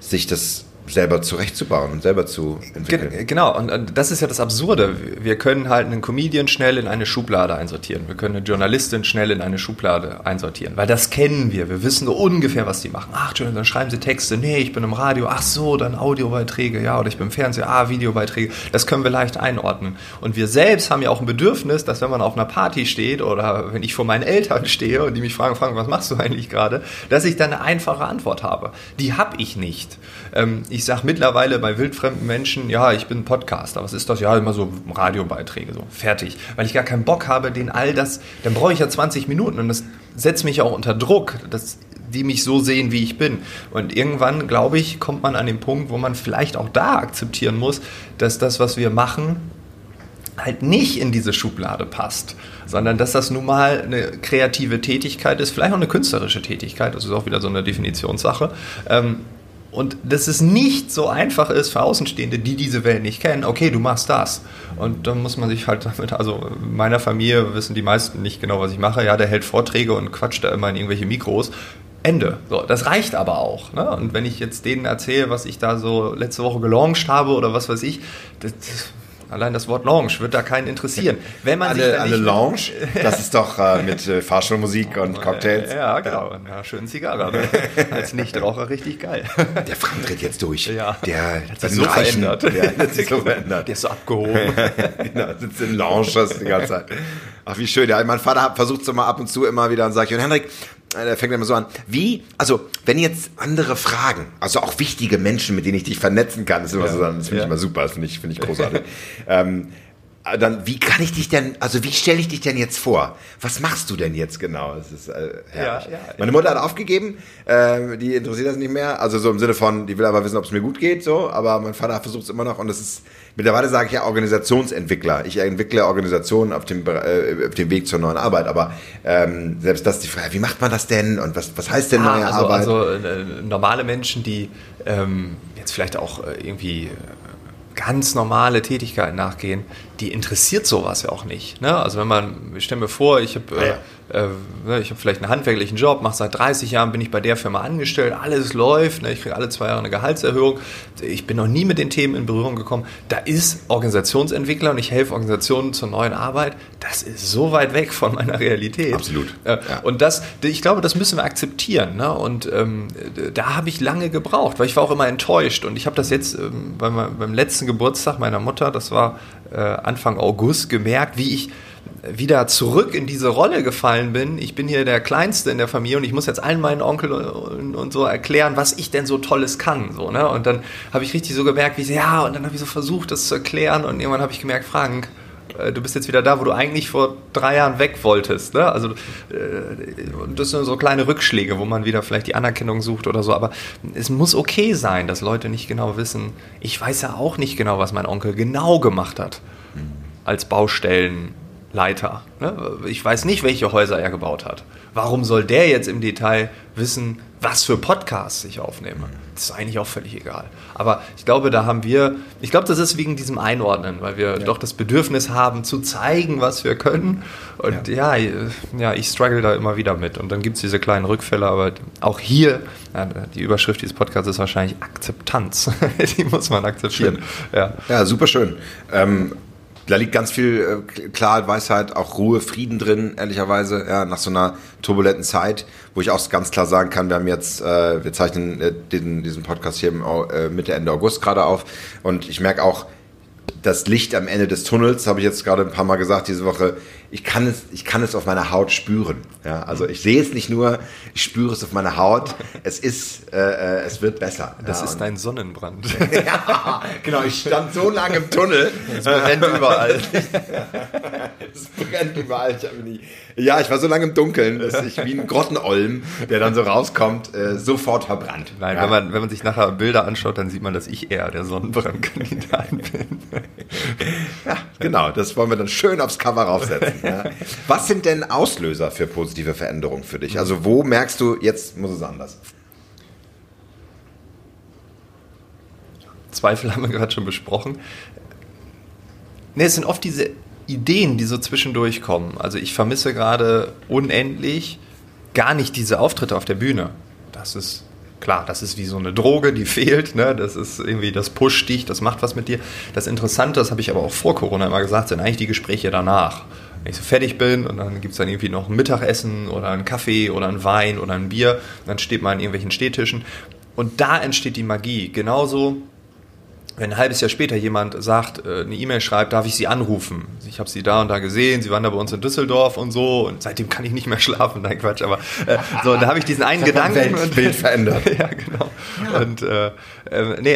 sich das selber zurechtzubauen und selber zu entwickeln. Genau, und das ist ja das Absurde. Wir können halt einen Comedian schnell in eine Schublade einsortieren. Wir können eine Journalistin schnell in eine Schublade einsortieren, weil das kennen wir. Wir wissen so ungefähr, was die machen. Ach, dann schreiben sie Texte. Nee, ich bin im Radio. Ach so, dann Audiobeiträge. Ja, oder ich bin im Fernsehen. Ah, Videobeiträge. Das können wir leicht einordnen. Und wir selbst haben ja auch ein Bedürfnis, dass wenn man auf einer Party steht oder wenn ich vor meinen Eltern stehe und die mich fragen, was machst du eigentlich gerade, dass ich dann eine einfache Antwort habe. Die habe ich nicht. Ich sage mittlerweile bei wildfremden Menschen, ja, ich bin Podcaster. Was ist das? Ja, immer so Radiobeiträge, so fertig. Weil ich gar keinen Bock habe, denen all das, dann brauche ich ja 20 Minuten und das setzt mich ja auch unter Druck, dass die mich so sehen, wie ich bin. Und irgendwann, glaube ich, kommt man an den Punkt, wo man vielleicht auch da akzeptieren muss, dass das, was wir machen, halt nicht in diese Schublade passt, sondern dass das nun mal eine kreative Tätigkeit ist, vielleicht auch eine künstlerische Tätigkeit, das ist auch wieder so eine Definitionssache, und dass es nicht so einfach ist für Außenstehende, die diese Welt nicht kennen, okay, du machst das. Und dann muss man sich halt damit, also in meiner Familie wissen die meisten nicht genau, was ich mache. Ja, der hält Vorträge und quatscht da immer in irgendwelche Mikros. Ende. So, das reicht aber auch. Ne? Und wenn ich jetzt denen erzähle, was ich da so letzte Woche gelauncht habe oder was weiß ich, allein das Wort Lounge wird da keinen interessieren. Wenn man eine Lounge, das ist doch mit Fahrstuhlmusik und Cocktails. Ja, genau. Ja. Einer schönen Zigarre. Als Nichtraucher richtig geil. Der Frank dreht jetzt durch. Ja. Der hat sich so verändert. Der ist so abgehoben. Genau, sitzt in Lounges die ganze Zeit. Ach, wie schön. Ja, mein Vater versucht es immer ab und zu immer wieder und sagt, Jörn Hendrik, der fängt immer so an, wenn jetzt andere fragen, also auch wichtige Menschen, mit denen ich dich vernetzen kann, ist immer so, das finde ich immer super, das finde ich großartig. Dann, wie kann ich dich denn, also wie stelle ich dich denn jetzt vor? Was machst du denn jetzt genau? Das ist herrlich. Ja. Meine Mutter hat aufgegeben, die interessiert das nicht mehr, also so im Sinne von, die will aber wissen, ob es mir gut geht, so, aber mein Vater versucht es immer noch und das ist, mittlerweile sage ich ja Organisationsentwickler. Ich entwickle Organisationen auf dem Weg zur neuen Arbeit, aber selbst das die Frage, wie macht man das denn und was heißt denn neue Arbeit? Also normale Menschen, die jetzt vielleicht auch irgendwie ganz normale Tätigkeiten nachgehen, die interessiert sowas ja auch nicht. Ne? Also wenn man, ich stelle mir vor, ich habe vielleicht einen handwerklichen Job, mache seit 30 Jahren, bin ich bei der Firma angestellt, alles läuft, ne? Ich kriege alle 2 Jahre eine Gehaltserhöhung, ich bin noch nie mit den Themen in Berührung gekommen. Da ist Organisationsentwickler und ich helfe Organisationen zur neuen Arbeit, das ist so weit weg von meiner Realität. Absolut. Ja. Und das, ich glaube, das müssen wir akzeptieren. Ne? Und da habe ich lange gebraucht, weil ich war auch immer enttäuscht und ich habe das jetzt beim letzten Geburtstag meiner Mutter, das war Anfang August, gemerkt, wie ich wieder zurück in diese Rolle gefallen bin. Ich bin hier der Kleinste in der Familie und ich muss jetzt allen meinen Onkel und so erklären, was ich denn so Tolles kann. So, ne? Und dann habe ich richtig so gemerkt, und dann habe ich so versucht, das zu erklären und irgendwann habe ich gemerkt, Frank, du bist jetzt wieder da, wo du eigentlich vor 3 Jahren weg wolltest. Ne? Also das sind so kleine Rückschläge, wo man wieder vielleicht die Anerkennung sucht oder so. Aber es muss okay sein, dass Leute nicht genau wissen, ich weiß ja auch nicht genau, was mein Onkel genau gemacht hat als Baustellenleiter. Ne? Ich weiß nicht, welche Häuser er gebaut hat. Warum soll der jetzt im Detail wissen, was für Podcasts ich aufnehme? Das ist eigentlich auch völlig egal. Aber ich glaube, das ist wegen diesem Einordnen, weil wir doch das Bedürfnis haben, zu zeigen, was wir können. Und ich struggle da immer wieder mit. Und dann gibt es diese kleinen Rückfälle, aber auch hier, die Überschrift dieses Podcasts ist wahrscheinlich Akzeptanz. Die muss man akzeptieren. Ja, super schön. Da liegt ganz viel Klarheit, Weisheit, auch Ruhe, Frieden drin, ehrlicherweise, nach so einer turbulenten Zeit, wo ich auch ganz klar sagen kann, wir haben jetzt, wir zeichnen diesen Podcast hier Mitte, Ende August gerade auf, und ich merke auch, das Licht am Ende des Tunnels, habe ich jetzt gerade ein paar Mal gesagt diese Woche, ich kann es auf meiner Haut spüren. Ja, also ich sehe es nicht nur, ich spüre es auf meiner Haut. Es ist, es wird besser. Das ist dein Sonnenbrand. Ja, genau, ich stand so lange im Tunnel. Es brennt überall. Es brennt überall. Ich war so lange im Dunkeln, dass ich wie ein Grottenolm, der dann so rauskommt, sofort verbrannt. Nein, wenn man sich nachher Bilder anschaut, dann sieht man, dass ich eher der Sonnenbrandkandidat bin. Ja, genau, das wollen wir dann schön aufs Cover raufsetzen. Ja. Was sind denn Auslöser für positive Veränderungen für dich? Also wo merkst du, jetzt muss es anders? Zweifel haben wir gerade schon besprochen. Nee, es sind oft diese Ideen, die so zwischendurch kommen. Also ich vermisse gerade unendlich gar nicht diese Auftritte auf der Bühne. Das ist... Klar, das ist wie so eine Droge, die fehlt, ne? Das ist irgendwie, das pusht dich, das macht was mit dir. Das Interessante, das habe ich aber auch vor Corona immer gesagt, sind eigentlich die Gespräche danach. Wenn ich so fertig bin und dann gibt es dann irgendwie noch ein Mittagessen oder einen Kaffee oder einen Wein oder ein Bier, dann steht man an irgendwelchen Stehtischen und da entsteht die Magie. Genauso, wenn ein halbes Jahr später jemand sagt, eine E-Mail schreibt, darf ich Sie anrufen? Ich habe Sie da und da gesehen, Sie waren da bei uns in Düsseldorf und so, und seitdem kann ich nicht mehr schlafen. Nein, Quatsch, aber so, da habe ich diesen einen Gedanken und Bild verändert. Ja, genau. Ja.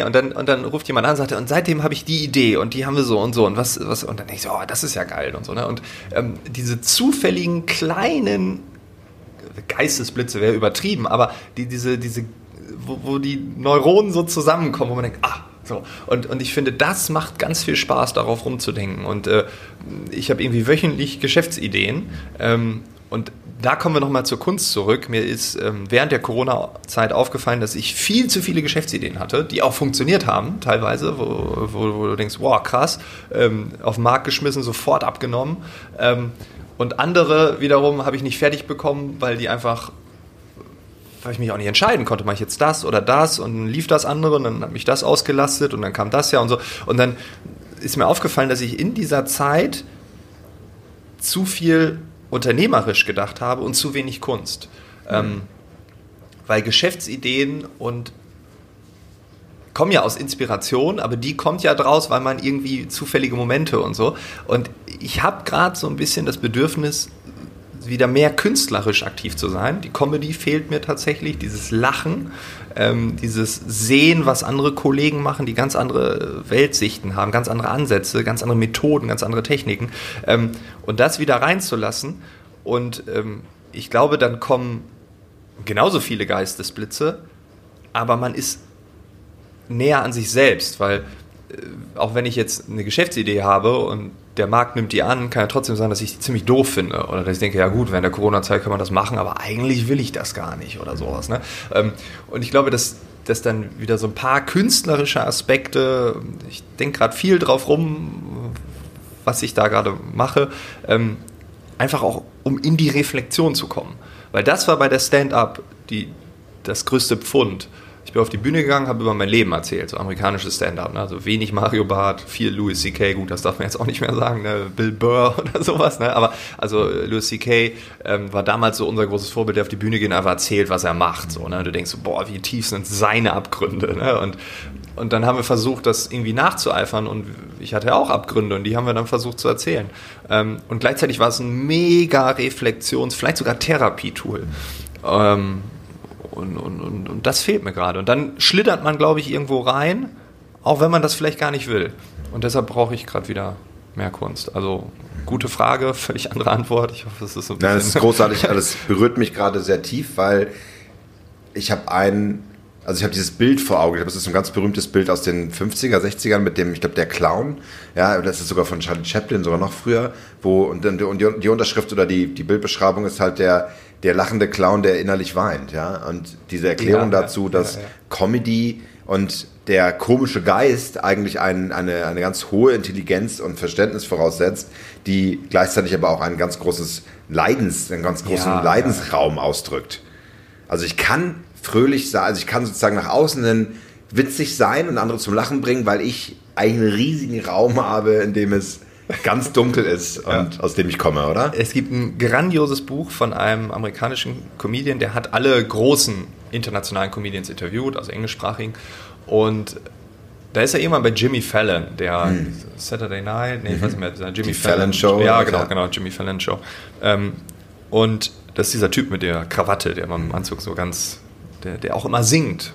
Und dann ruft jemand an und sagt, und seitdem habe ich die Idee und die haben wir so und so und was und dann denke ich so, oh, das ist ja geil und so, ne? Und diese zufälligen kleinen Geistesblitze wäre übertrieben, aber diese wo die Neuronen so zusammenkommen, wo man denkt, so. Und ich finde, das macht ganz viel Spaß, darauf rumzudenken. Und ich habe irgendwie wöchentlich Geschäftsideen. Und da kommen wir nochmal zur Kunst zurück. Mir ist während der Corona-Zeit aufgefallen, dass ich viel zu viele Geschäftsideen hatte, die auch funktioniert haben, teilweise, wo du denkst, wow, krass, auf den Markt geschmissen, sofort abgenommen. Und andere wiederum habe ich nicht fertig bekommen, weil ich mich auch nicht entscheiden konnte, mache ich jetzt das oder das, und dann lief das andere und dann hat mich das ausgelastet und dann kam das ja und so. Und dann ist mir aufgefallen, dass ich in dieser Zeit zu viel unternehmerisch gedacht habe und zu wenig Kunst. Weil Geschäftsideen und kommen ja aus Inspiration, aber die kommt ja draus, weil man irgendwie zufällige Momente und so. Und ich habe gerade so ein bisschen das Bedürfnis, wieder mehr künstlerisch aktiv zu sein. Die Comedy fehlt mir tatsächlich, dieses Lachen, dieses Sehen, was andere Kollegen machen, die ganz andere Weltsichten haben, ganz andere Ansätze, ganz andere Methoden, ganz andere Techniken. Und das wieder reinzulassen. Und ich glaube, dann kommen genauso viele Geistesblitze, aber man ist näher an sich selbst, weil auch wenn ich jetzt eine Geschäftsidee habe und der Markt nimmt die an, kann ja trotzdem sein, dass ich die ziemlich doof finde. Oder dass ich denke, ja gut, während der Corona-Zeit kann man das machen, aber eigentlich will ich das gar nicht oder sowas. Ne? Und ich glaube, dass dann wieder so ein paar künstlerische Aspekte, ich denke gerade viel drauf rum, was ich da gerade mache, einfach auch, um in die Reflexion zu kommen. Weil das war bei der Stand-Up das größte Pfund. Ich bin auf die Bühne gegangen, habe über mein Leben erzählt, so amerikanisches Stand-up, ne? Also wenig Mario Barth, viel Louis C.K., gut, das darf man jetzt auch nicht mehr sagen, ne? Bill Burr oder sowas, ne? Aber also Louis C.K. war damals so unser großes Vorbild, der auf die Bühne geht und einfach erzählt, was er macht, so, ne? Du denkst so, boah, wie tief sind seine Abgründe, ne? Und dann haben wir versucht, das irgendwie nachzueifern, und ich hatte ja auch Abgründe und die haben wir dann versucht zu erzählen. Und gleichzeitig war es ein mega Reflexions-, vielleicht sogar Therapie-Tool. Und das fehlt mir gerade. Und dann schlittert man, glaube ich, irgendwo rein, auch wenn man das vielleicht gar nicht will. Und deshalb brauche ich gerade wieder mehr Kunst? Also gute Frage, völlig andere Antwort. Ich hoffe, es ist so ein bisschen... Nein, das ist großartig. Das berührt mich gerade sehr tief, weil ich habe dieses Bild vor Augen. Ich glaube, das ist ein ganz berühmtes Bild aus den 50er, 60ern mit dem, ich glaube, der Clown. Ja, das ist sogar von Charlie Chaplin, sogar noch früher. Und die Unterschrift oder die Bildbeschreibung ist halt der lachende Clown, der innerlich weint. Ja, und diese Erklärung dazu, dass Comedy und der komische Geist eigentlich eine ganz hohe Intelligenz und Verständnis voraussetzt, die gleichzeitig aber auch einen ganz großen Leidensraum ausdrückt. Also ich kann fröhlich sein, also ich kann sozusagen nach außen hin witzig sein und andere zum Lachen bringen, weil ich einen riesigen Raum habe, in dem es ganz dunkel ist und aus dem ich komme, oder? Es gibt ein grandioses Buch von einem amerikanischen Comedian, der hat alle großen internationalen Comedians interviewt, also englischsprachigen, und da ist er irgendwann bei Jimmy Fallon, der Saturday Night, ich weiß nicht mehr, Jimmy Fallon Show. Ja, genau, Jimmy Fallon Show. Und das ist dieser Typ mit der Krawatte, der immer im Anzug so ganz... Der auch immer singt.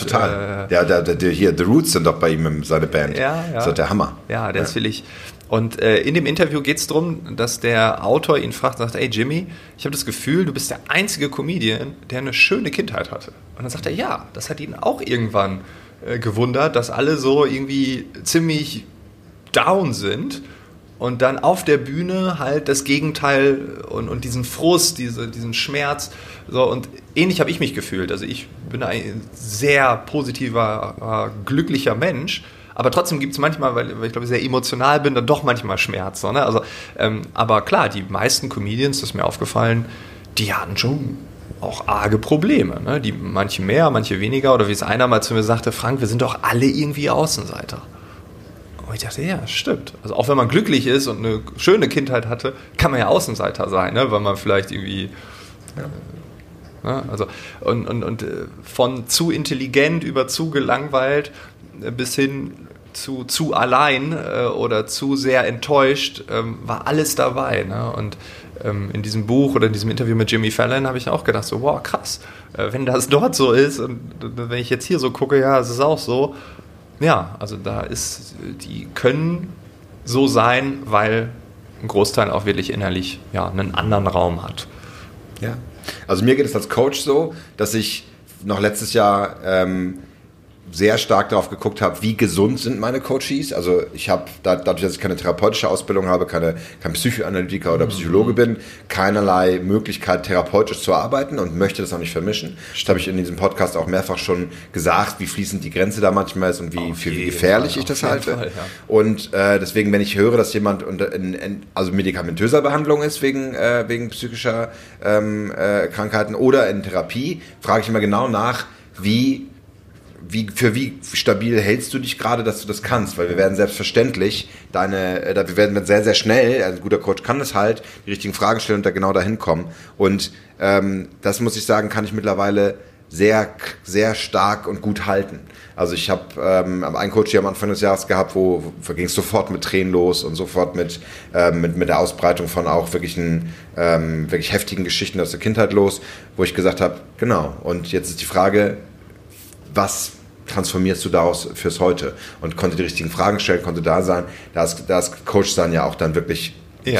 Total. The Roots sind doch bei ihm, seine Band. Ja, ja. Das ist doch der Hammer. Ja, der ist willig. Und in dem Interview geht es darum, dass der Autor ihn fragt und sagt, hey Jimmy, ich habe das Gefühl, du bist der einzige Comedian, der eine schöne Kindheit hatte. Und dann sagt er, ja, das hat ihn auch irgendwann gewundert, dass alle so irgendwie ziemlich down sind. Und dann auf der Bühne halt das Gegenteil und diesen Frust, diesen Schmerz. So, und ähnlich habe ich mich gefühlt. Also ich bin ein sehr positiver, glücklicher Mensch. Aber trotzdem gibt es manchmal, weil ich glaube, ich sehr emotional bin, dann doch manchmal Schmerz. Ne? Also, aber klar, die meisten Comedians, das ist mir aufgefallen, die hatten schon auch arge Probleme. Ne? Die, manche mehr, manche weniger. Oder wie es einer mal zu mir sagte, Frank, wir sind doch alle irgendwie Außenseiter. Und ich dachte, ja, stimmt. Also auch wenn man glücklich ist und eine schöne Kindheit hatte, kann man ja Außenseiter sein, ne? Weil man vielleicht irgendwie... Ja. Also, und von zu intelligent über zu gelangweilt bis hin zu allein oder zu sehr enttäuscht, war alles dabei. Ne? Und in diesem Buch oder in diesem Interview mit Jimmy Fallon habe ich auch gedacht, so, wow, krass, wenn das dort so ist und wenn ich jetzt hier so gucke, ja, es ist auch so. Ja, also die können so sein, weil ein Großteil auch wirklich innerlich einen anderen Raum hat. Ja, also mir geht es als Coach so, dass ich noch letztes Jahr sehr stark darauf geguckt habe, wie gesund sind meine Coaches. Also ich habe, dadurch, dass ich keine therapeutische Ausbildung habe, kein Psychoanalytiker oder Psychologe bin, keinerlei Möglichkeit, therapeutisch zu arbeiten und möchte das auch nicht vermischen. Das habe ich in diesem Podcast auch mehrfach schon gesagt, wie fließend die Grenze da manchmal ist und wie gefährlich ich das halte. Fall, ja. Und deswegen, wenn ich höre, dass jemand also medikamentöser Behandlung ist wegen psychischer Krankheiten oder in Therapie, frage ich immer genau nach, wie stabil hältst du dich gerade, dass du das kannst? Weil wir werden selbstverständlich wir werden sehr, sehr schnell, also ein guter Coach kann das halt, die richtigen Fragen stellen und da genau dahin kommen. Und das muss ich sagen, kann ich mittlerweile sehr, sehr stark und gut halten. Also ich habe einen Coach hier am Anfang des Jahres gehabt, wo ging es sofort mit Tränen los und sofort mit der Ausbreitung von auch wirklich heftigen Geschichten aus der Kindheit los, wo ich gesagt habe, genau, und jetzt ist die Frage, was transformierst du daraus fürs Heute? Und konnte die richtigen Fragen stellen, konnte da sein. Da ist Coach sein ja auch dann wirklich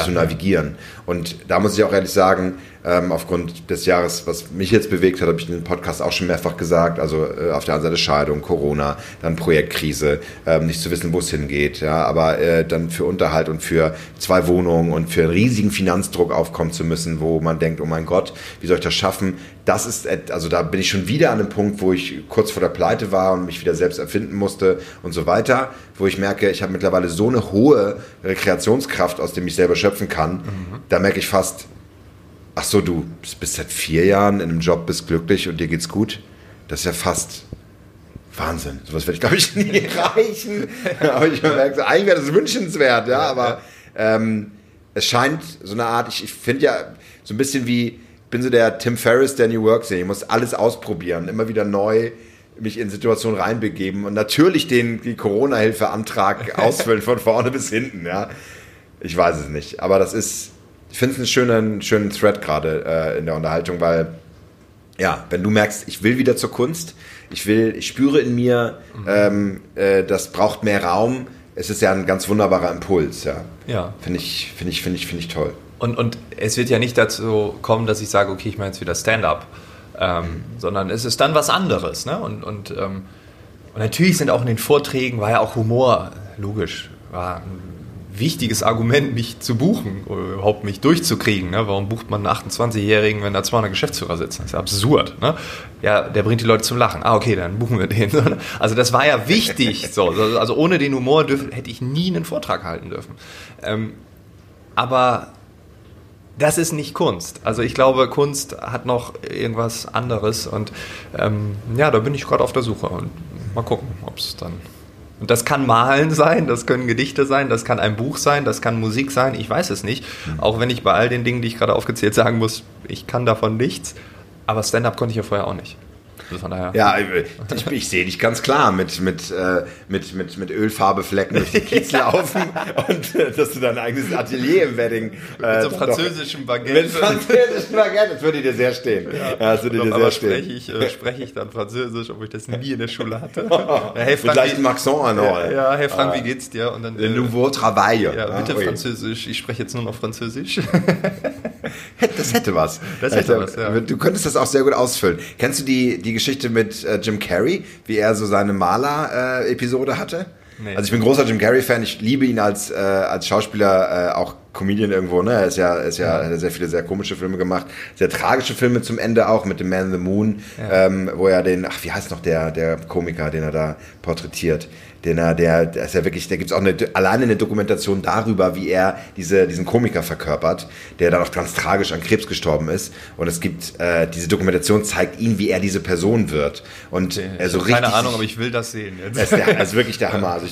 zu navigieren. Und da muss ich auch ehrlich sagen, aufgrund des Jahres, was mich jetzt bewegt hat, habe ich in dem Podcast auch schon mehrfach gesagt, also auf der einen Seite Scheidung, Corona, dann Projektkrise, nicht zu wissen, wo es hingeht, ja, aber dann für Unterhalt und für 2 Wohnungen und für einen riesigen Finanzdruck aufkommen zu müssen, wo man denkt, oh mein Gott, wie soll ich das schaffen? Das ist, also da bin ich schon wieder an einem Punkt, wo ich kurz vor der Pleite war und mich wieder selbst erfinden musste und so weiter, wo ich merke, ich habe mittlerweile so eine hohe Rekreationskraft, aus dem ich selber schöpfen kann, da merke ich fast, ach so, du bist seit 4 Jahren in einem Job, bist glücklich und dir geht's gut. Das ist ja fast Wahnsinn. Sowas werde ich, glaube ich, nie erreichen. Aber ich merke, eigentlich wäre das wünschenswert, ja. Aber es scheint so eine Art, ich finde ja so ein bisschen wie, ich bin so der Tim Ferriss der New Work Serie. Ich muss alles ausprobieren, immer wieder neu mich in Situationen reinbegeben und natürlich den Corona-Hilfe-Antrag ausfüllen von vorne bis hinten, ja. Ich weiß es nicht, aber das ist. Ich finde es einen schönen Thread gerade in der Unterhaltung, weil, ja, wenn du merkst, ich will wieder zur Kunst, ich spüre in mir, das braucht mehr Raum, es ist ja ein ganz wunderbarer Impuls, ja. Ja. Finde ich toll. Und es wird ja nicht dazu kommen, dass ich sage, okay, ich mache jetzt wieder Stand-up, sondern es ist dann was anderes, ne? Und natürlich sind auch in den Vorträgen, war ja auch Humor, logisch, war ein wichtiges Argument, mich zu buchen, oder überhaupt mich durchzukriegen, ne? Warum bucht man einen 28-Jährigen, wenn da 200 Geschäftsführer sitzen? Das ist absurd, ne? Ja, der bringt die Leute zum Lachen. Ah, okay, dann buchen wir den. Also das war ja wichtig. So. Also ohne den Humor hätte ich nie einen Vortrag halten dürfen. Aber das ist nicht Kunst. Also ich glaube, Kunst hat noch irgendwas anderes. Und ja, da bin ich gerade auf der Suche. Und mal gucken, ob es dann... Und das kann Malen sein, das können Gedichte sein, das kann ein Buch sein, das kann Musik sein. Ich weiß es nicht. Auch wenn ich bei all den Dingen, die ich gerade aufgezählt sagen muss, ich kann davon nichts. Aber Stand-up konnte ich ja vorher auch nicht. Also von daher. Ja, ich sehe dich ganz klar mit Ölfarbeflecken durch die Kiez laufen und dass du dein eigenes Atelier im Wedding... mit so einem französischen Baguette. Mit französischen Baguette, das würde dir sehr stehen. Ja, das würde dir sehr stehen. Spreche ich dann Französisch, obwohl ich das nie in der Schule hatte. Hey, Frank, mit leichtem Accent an. Ja, hey Frank, wie geht's dir? Und dann, Le nouveau travail. Ja, bitte Französisch, ich spreche jetzt nur noch Französisch. Das hätte was. Ja. Du könntest das auch sehr gut ausfüllen. Kennst du die Geschichte mit Jim Carrey, wie er so seine Maler-Episode hatte? Nee. Also ich bin großer Jim Carrey-Fan, ich liebe ihn als Schauspieler, auch Comedian irgendwo, ne? Er hat sehr viele sehr komische Filme gemacht, sehr tragische Filme zum Ende auch, mit The Man on the Moon, ja. Wo er wie heißt noch der Komiker, den er da porträtiert? Der ist ja wirklich, da gibt es auch alleine eine Dokumentation darüber, wie er diesen Komiker verkörpert, der dann auch ganz tragisch an Krebs gestorben ist. Und es gibt, diese Dokumentation zeigt ihn, wie er diese Person wird. Und okay, so richtig, keine Ahnung, aber ich will das sehen jetzt. Das ist wirklich der Hammer. Also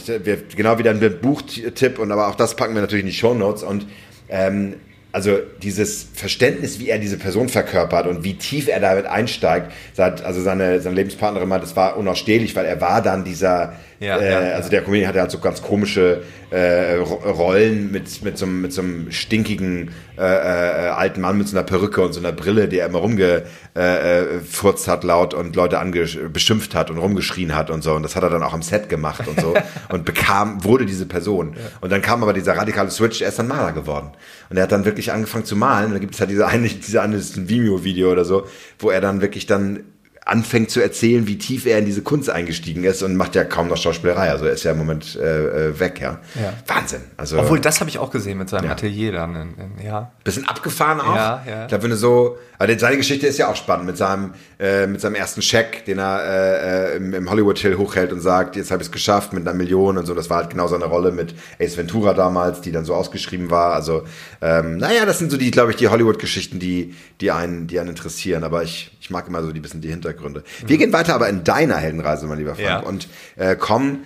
genau wieder ein Buchtipp, und aber auch das packen wir natürlich in die Shownotes. Und also dieses Verständnis, wie er diese Person verkörpert und wie tief er damit einsteigt, also seine Lebenspartnerin meint, das war unausstehlich, weil er war dann dieser, also der Comedian hatte halt so ganz komische Rollen mit so einem stinkigen alten Mann mit so einer Perücke und so einer Brille, die er immer rumgefurzt hat laut und Leute beschimpft hat und rumgeschrien hat und so. Und das hat er dann auch am Set gemacht und so und wurde diese Person. Ja. Und dann kam aber dieser radikale Switch, er ist dann Maler geworden. Und er hat dann wirklich angefangen zu malen. Da gibt es halt diese eine ist ein Vimeo-Video oder so, wo er dann wirklich dann anfängt zu erzählen, wie tief er in diese Kunst eingestiegen ist, und macht ja kaum noch Schauspielerei. Also er ist ja im Moment weg, ja. Wahnsinn. Also, obwohl, das habe ich auch gesehen mit seinem Atelier dann. Bisschen abgefahren auch. Ja. Ich glaube, wenn du so... Also seine Geschichte ist ja auch spannend, mit seinem ersten Scheck, den er im Hollywood Hill hochhält und sagt, jetzt habe ich es geschafft mit 1 Million und so. Das war halt genau seine Rolle mit Ace Ventura damals, die dann so ausgeschrieben war. Also, das sind so die, glaube ich, die Hollywood-Geschichten, die einen interessieren. Aber ich mag immer so die bisschen die Hintergründe. Wir gehen weiter aber in deiner Heldenreise, mein lieber Frank, und kommen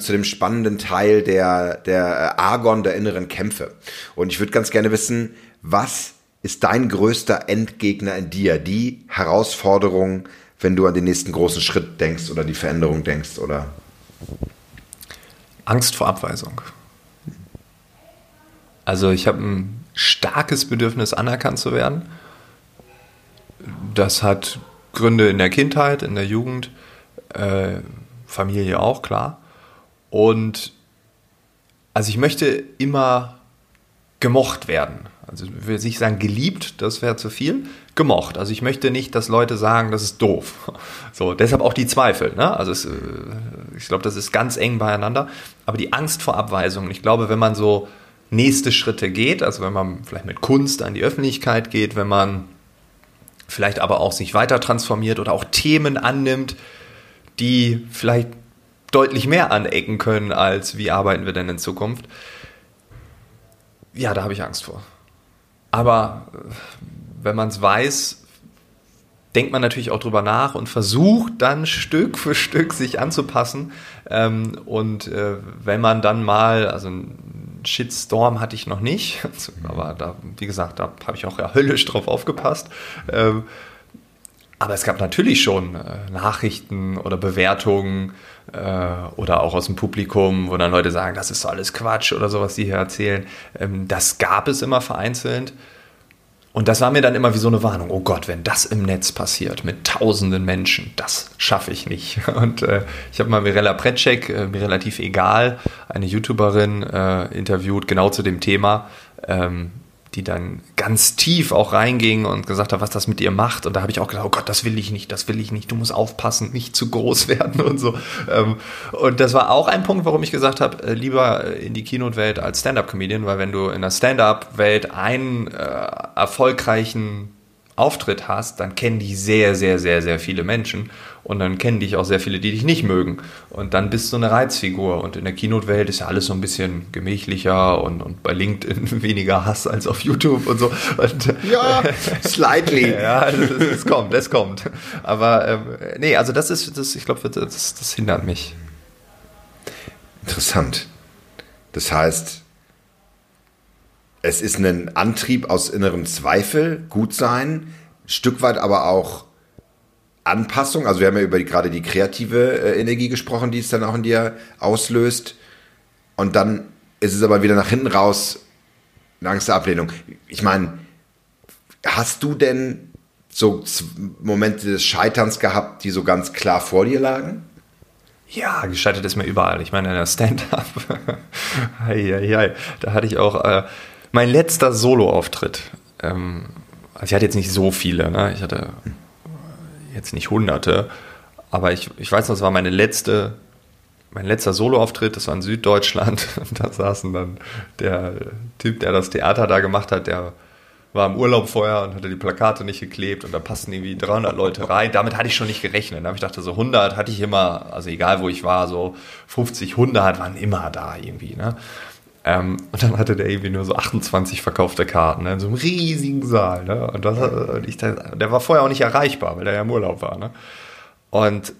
zu dem spannenden Teil der Argon der inneren Kämpfe. Und ich würde ganz gerne wissen, was ist dein größter Endgegner in dir? Die Herausforderung, wenn du an den nächsten großen Schritt denkst oder die Veränderung denkst, oder? Angst vor Abweisung. Also ich habe ein starkes Bedürfnis, anerkannt zu werden. Das hat Gründe in der Kindheit, in der Jugend, Familie auch, klar. Und also ich möchte immer gemocht werden. Also ich will nicht sagen geliebt, das wäre zu viel, gemocht. Also ich möchte nicht, dass Leute sagen, das ist doof. So, deshalb auch die Zweifel, ne? Also ich glaube, das ist ganz eng beieinander. Aber die Angst vor Abweisung, ich glaube, wenn man so nächste Schritte geht, also wenn man vielleicht mit Kunst an die Öffentlichkeit geht, wenn man vielleicht aber auch sich weiter transformiert oder auch Themen annimmt, die vielleicht deutlich mehr anecken können als wie arbeiten wir denn in Zukunft. Ja, da habe ich Angst vor. Aber wenn man es weiß, denkt man natürlich auch drüber nach und versucht dann Stück für Stück sich anzupassen. Und wenn man dann mal, also einen Shitstorm hatte ich noch nicht, aber da, wie gesagt, da habe ich auch höllisch drauf aufgepasst. Aber es gab natürlich schon Nachrichten oder Bewertungen oder auch aus dem Publikum, wo dann Leute sagen, das ist alles Quatsch oder sowas, die hier erzählen. Das gab es immer vereinzelt. Und das war mir dann immer wie so eine Warnung. Oh Gott, wenn das im Netz passiert mit tausenden Menschen, das schaffe ich nicht. Und ich habe mal Mirella Pretschek, mir relativ egal, eine YouTuberin interviewt, genau zu dem Thema, die dann ganz tief auch reinging und gesagt hat, was das mit ihr macht. Und da habe ich auch gedacht, oh Gott, das will ich nicht, du musst aufpassen, nicht zu groß werden und so. Und das war auch ein Punkt, warum ich gesagt habe, lieber in die Keynote-Welt als Stand-Up-Comedian, weil wenn du in der Stand-Up-Welt einen erfolgreichen Auftritt hast, dann kennen die sehr, sehr, sehr, sehr viele Menschen und dann kennen dich auch sehr viele, die dich nicht mögen und dann bist du eine Reizfigur und in der Keynote-Welt ist ja alles so ein bisschen gemächlicher und bei LinkedIn weniger Hass als auf YouTube und so. Und ja, slightly. Ja, es kommt. Aber nee, also das ich glaube, das hindert mich. Interessant. Das heißt, es ist ein Antrieb aus innerem Zweifel, Gutsein, Stück weit aber auch Anpassung. Also wir haben ja über gerade die kreative Energie gesprochen, die es dann auch in dir auslöst. Und dann ist es aber wieder nach hinten raus eine Angst der Ablehnung. Ich meine, hast du denn so Momente des Scheiterns gehabt, die so ganz klar vor dir lagen? Ja, gescheitert ist mir überall. Ich meine, in der Stand-Up, da hatte ich auch... mein letzter Solo-Auftritt, also ich hatte jetzt nicht so viele, ne? Ich hatte jetzt nicht hunderte, aber ich weiß noch, es war mein letzter Solo-Auftritt, das war in Süddeutschland und da saßen dann der Typ, der das Theater da gemacht hat, der war im Urlaub vorher und hatte die Plakate nicht geklebt und da passten irgendwie 300 Leute rein. Damit hatte ich schon nicht gerechnet. Da habe ich gedacht, so 100 hatte ich immer, also egal wo ich war, so 50, 100 waren immer da irgendwie, ne? Und dann hatte der irgendwie nur so 28 verkaufte Karten, ne, in so einem riesigen Saal. Ne? Und der war vorher auch nicht erreichbar, weil der ja im Urlaub war. Ne? Und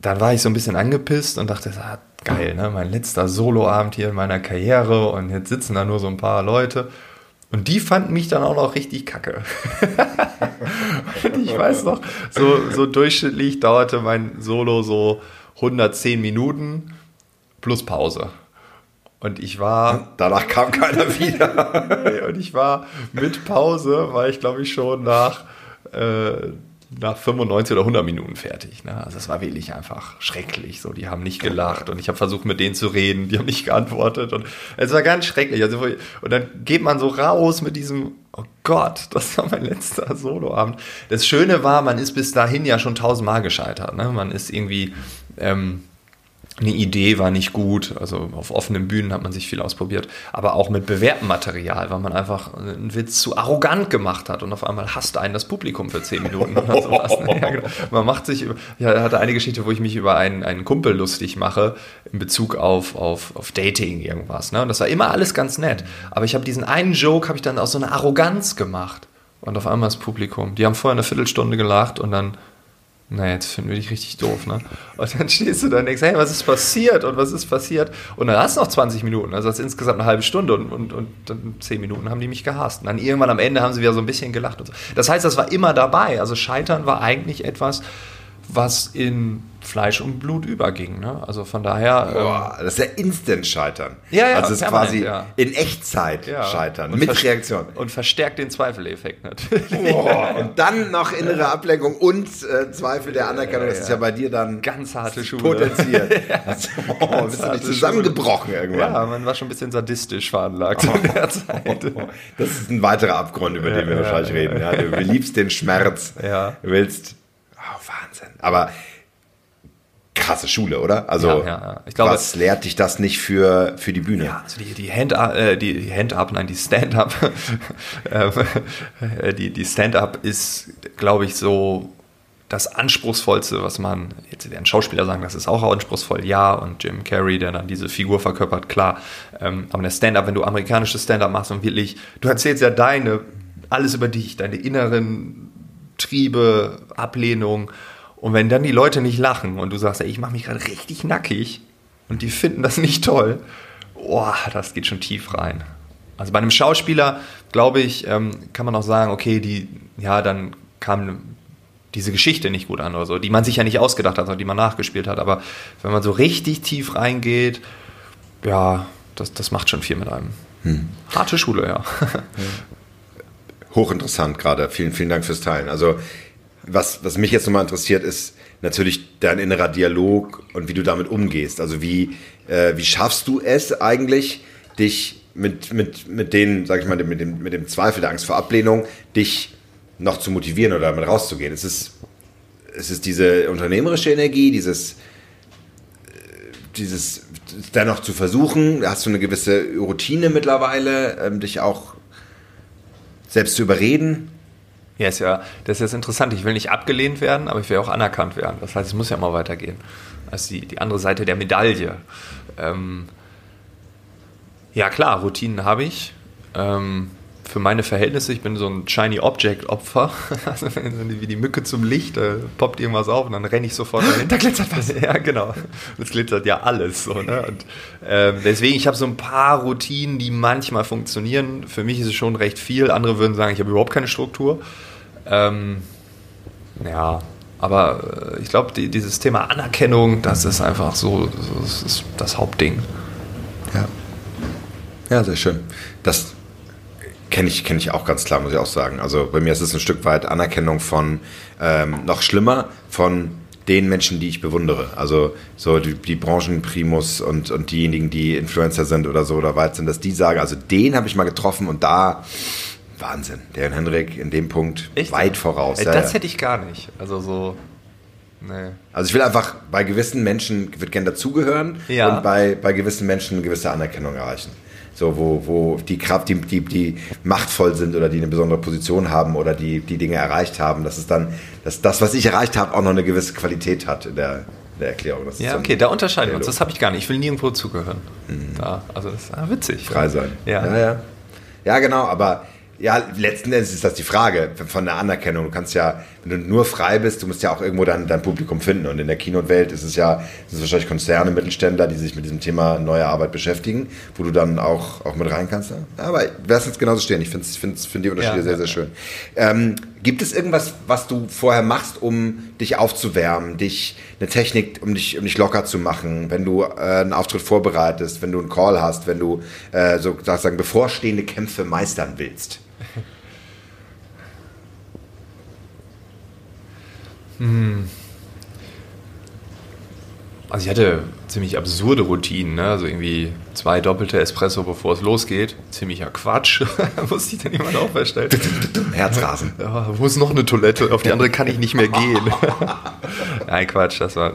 dann war ich so ein bisschen angepisst und dachte, ah, geil, ne? Mein letzter Soloabend hier in meiner Karriere und jetzt sitzen da nur so ein paar Leute. Und die fanden mich dann auch noch richtig kacke. Ich weiß noch, so durchschnittlich dauerte mein Solo so 110 Minuten plus Pause. Und ich war... Danach kam keiner wieder. Und ich war mit Pause, glaube ich, schon nach 95 oder 100 Minuten fertig. Ne? Also es war wirklich einfach schrecklich. So, die haben nicht gelacht und ich habe versucht, mit denen zu reden. Die haben nicht geantwortet. Und es war ganz schrecklich. Also, und dann geht man so raus mit diesem... Oh Gott, das war mein letzter Soloabend. Das Schöne war, man ist bis dahin ja schon 1000-mal gescheitert. Ne? Man ist irgendwie... Eine Idee war nicht gut, also auf offenen Bühnen hat man sich viel ausprobiert, aber auch mit bewährtem Material, weil man einfach einen Witz zu arrogant gemacht hat und auf einmal hasst einen das Publikum für 10 Minuten oder sowas. Ja, genau. Man macht sich, ich hatte eine Geschichte, wo ich mich über einen Kumpel lustig mache in Bezug auf Dating irgendwas, ne? Und das war immer alles ganz nett, aber ich habe diesen einen Joke, habe ich dann aus so einer Arroganz gemacht und auf einmal das Publikum, die haben vorher eine Viertelstunde gelacht und dann jetzt finden wir dich richtig doof, ne? Und dann stehst du da und denkst, hey, was ist passiert? Und dann hast du noch 20 Minuten, also das ist insgesamt eine halbe Stunde und dann 10 Minuten haben die mich gehasst. Und dann irgendwann am Ende haben sie wieder so ein bisschen gelacht und so. Das heißt, das war immer dabei. Also Scheitern war eigentlich etwas, was in Fleisch und Blut überging, ne? Also von daher... Boah, das ist ja Instant-Scheitern. Ja, also es ist quasi in Echtzeit Scheitern, und mit Reaktion. Und verstärkt den Zweifeleffekt natürlich. Boah, und dann noch innere Ablenkung und Zweifel der Anerkennung. Das ist ja bei dir dann... Ganz harte Schule. Potenziert. Bist du nicht zusammengebrochen irgendwann? Ja, man war schon ein bisschen sadistisch veranlagt in der Zeit. Das ist ein weiterer Abgrund, über den wir wahrscheinlich reden. Ja. Du liebst den Schmerz. Ja. Du willst... Oh, Wahnsinn. Aber... Krasse Schule, oder? Also, ja. Ich glaube, was lehrt dich das nicht für die Bühne? Ja, also die Stand-Up. Die Stand-Up ist, glaube ich, so das Anspruchsvollste, was man, jetzt werden Schauspieler sagen, das ist auch anspruchsvoll, ja, und Jim Carrey, der dann diese Figur verkörpert, klar. Aber der Stand-Up, wenn du amerikanisches Stand-Up machst und wirklich, du erzählst ja alles über dich, deine inneren Triebe, Ablehnung. Und wenn dann die Leute nicht lachen und du sagst, ey, ich mache mich gerade richtig nackig und die finden das nicht toll, das geht schon tief rein. Also bei einem Schauspieler, glaube ich, kann man auch sagen, okay, dann kam diese Geschichte nicht gut an oder so, die man sich ja nicht ausgedacht hat, sondern die man nachgespielt hat. Aber wenn man so richtig tief reingeht, das macht schon viel mit einem. Harte Schule, ja. hochinteressant gerade. Vielen, vielen Dank fürs Teilen. Also was mich jetzt nochmal interessiert, ist natürlich dein innerer Dialog und wie du damit umgehst. Also wie schaffst du es eigentlich, dich mit denen, sag ich mal, mit dem Zweifel, der Angst vor Ablehnung, dich noch zu motivieren oder damit rauszugehen? Es ist diese unternehmerische Energie, dieses dennoch zu versuchen. Hast du eine gewisse Routine mittlerweile, dich auch selbst zu überreden? Yes, ja, das ist jetzt interessant. Ich will nicht abgelehnt werden, aber ich will auch anerkannt werden. Das heißt, es muss ja mal weitergehen. Also die andere Seite der Medaille. Ja klar, Routinen habe ich. Für meine Verhältnisse, ich bin so ein Shiny-Object-Opfer, also wie die Mücke zum Licht, da poppt irgendwas auf und dann renne ich sofort dahin. Da glitzert was. Ja, genau. Das glitzert ja alles. So, ne? Und, deswegen, ich habe so ein paar Routinen, die manchmal funktionieren. Für mich ist es schon recht viel. Andere würden sagen, ich habe überhaupt keine Struktur. Ja, aber ich glaube, dieses Thema Anerkennung, das ist einfach so das ist das Hauptding. Ja. Ja, sehr schön. Das kenne ich auch ganz klar, muss ich auch sagen. Also bei mir ist es ein Stück weit Anerkennung von, noch schlimmer, von den Menschen, die ich bewundere. Also so die Branchenprimus und diejenigen, die Influencer sind oder so oder weit sind, dass die sagen, also den habe ich mal getroffen und da, Wahnsinn, der Jörn Hendrik in dem Punkt echt? Weit voraus. Das hätte ich gar nicht, also so... Nee. Also ich will einfach, bei gewissen Menschen wird gerne dazugehören ja. Und bei gewissen Menschen eine gewisse Anerkennung erreichen. So, wo die Kraft, die machtvoll sind oder die eine besondere Position haben oder die Dinge erreicht haben, dass es dann, dass das, was ich erreicht habe, auch noch eine gewisse Qualität hat in der Erklärung. Das ja, ist okay, da unterscheiden wir uns. Das habe ich gar nicht. Ich will nirgendwo zugehören. Da, also das ist witzig. Frei sein. Ja. Ja, genau, aber ja, letzten Endes ist das die Frage von der Anerkennung. Du kannst ja, wenn du nur frei bist, du musst ja auch irgendwo dein Publikum finden. Und in der Kinowelt sind es wahrscheinlich Konzerne, Mittelständler, die sich mit diesem Thema neue Arbeit beschäftigen, wo du dann auch mit rein kannst. Aber lass uns genauso stehen. Ich finde die Unterschiede sehr, sehr schön. Gibt es irgendwas, was du vorher machst, um dich aufzuwärmen, eine Technik, um dich locker zu machen, wenn du einen Auftritt vorbereitest, wenn du einen Call hast, wenn du sozusagen bevorstehende Kämpfe meistern willst? Also ich hatte ziemlich absurde Routinen, ne? Also irgendwie 2 doppelte Espresso, bevor es losgeht. Ziemlicher Quatsch. Musste ich dann jemand auferstellen. Herzrasen. Ja, wo ist noch eine Toilette? Auf die andere kann ich nicht mehr gehen. Nein, Quatsch, das war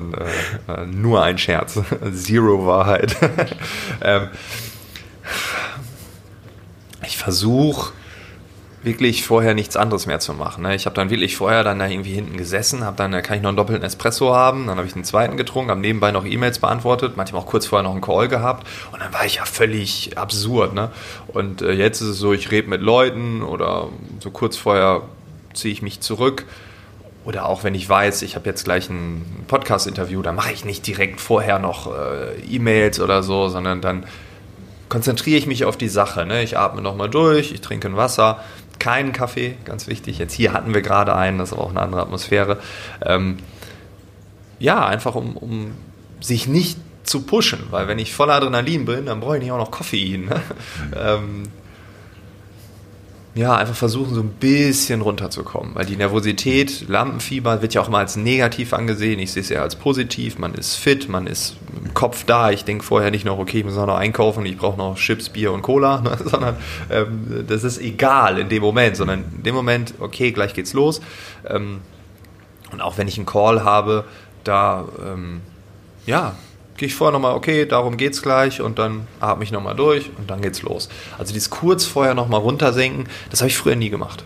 nur ein Scherz. Zero Wahrheit. Ich versuche wirklich vorher nichts anderes mehr zu machen. Ich habe dann wirklich vorher dann da irgendwie hinten gesessen, habe dann, kann ich noch einen doppelten Espresso haben, dann habe ich einen zweiten getrunken, habe nebenbei noch E-Mails beantwortet, manchmal auch kurz vorher noch einen Call gehabt und dann war ich ja völlig absurd. Ne? Und jetzt ist es so, ich rede mit Leuten oder so kurz vorher ziehe ich mich zurück oder auch wenn ich weiß, ich habe jetzt gleich ein Podcast-Interview, dann mache ich nicht direkt vorher noch E-Mails oder so, sondern dann konzentriere ich mich auf die Sache. Ne? Ich atme nochmal durch, ich trinke ein Wasser, keinen Kaffee, ganz wichtig. Jetzt hier hatten wir gerade einen, das ist aber auch eine andere Atmosphäre. Ja, einfach um sich nicht zu pushen, weil wenn ich voller Adrenalin bin, dann brauche ich nicht auch noch Koffein. Ne? Ja, einfach versuchen, so ein bisschen runterzukommen, weil die Nervosität, Lampenfieber wird ja auch mal als negativ angesehen. Ich sehe es eher als positiv. Man ist fit, man ist im Kopf da. Ich denke vorher nicht noch, okay, ich muss noch einkaufen, ich brauche noch Chips, Bier und Cola, ne? Sondern das ist egal in dem Moment, sondern in dem Moment, okay, gleich geht's los. Und auch wenn ich einen Call habe, da, ja, gehe ich vorher nochmal, okay, darum geht's gleich und dann atme ich nochmal durch und dann geht's los. Also dieses kurz vorher nochmal runtersenken, das habe ich früher nie gemacht.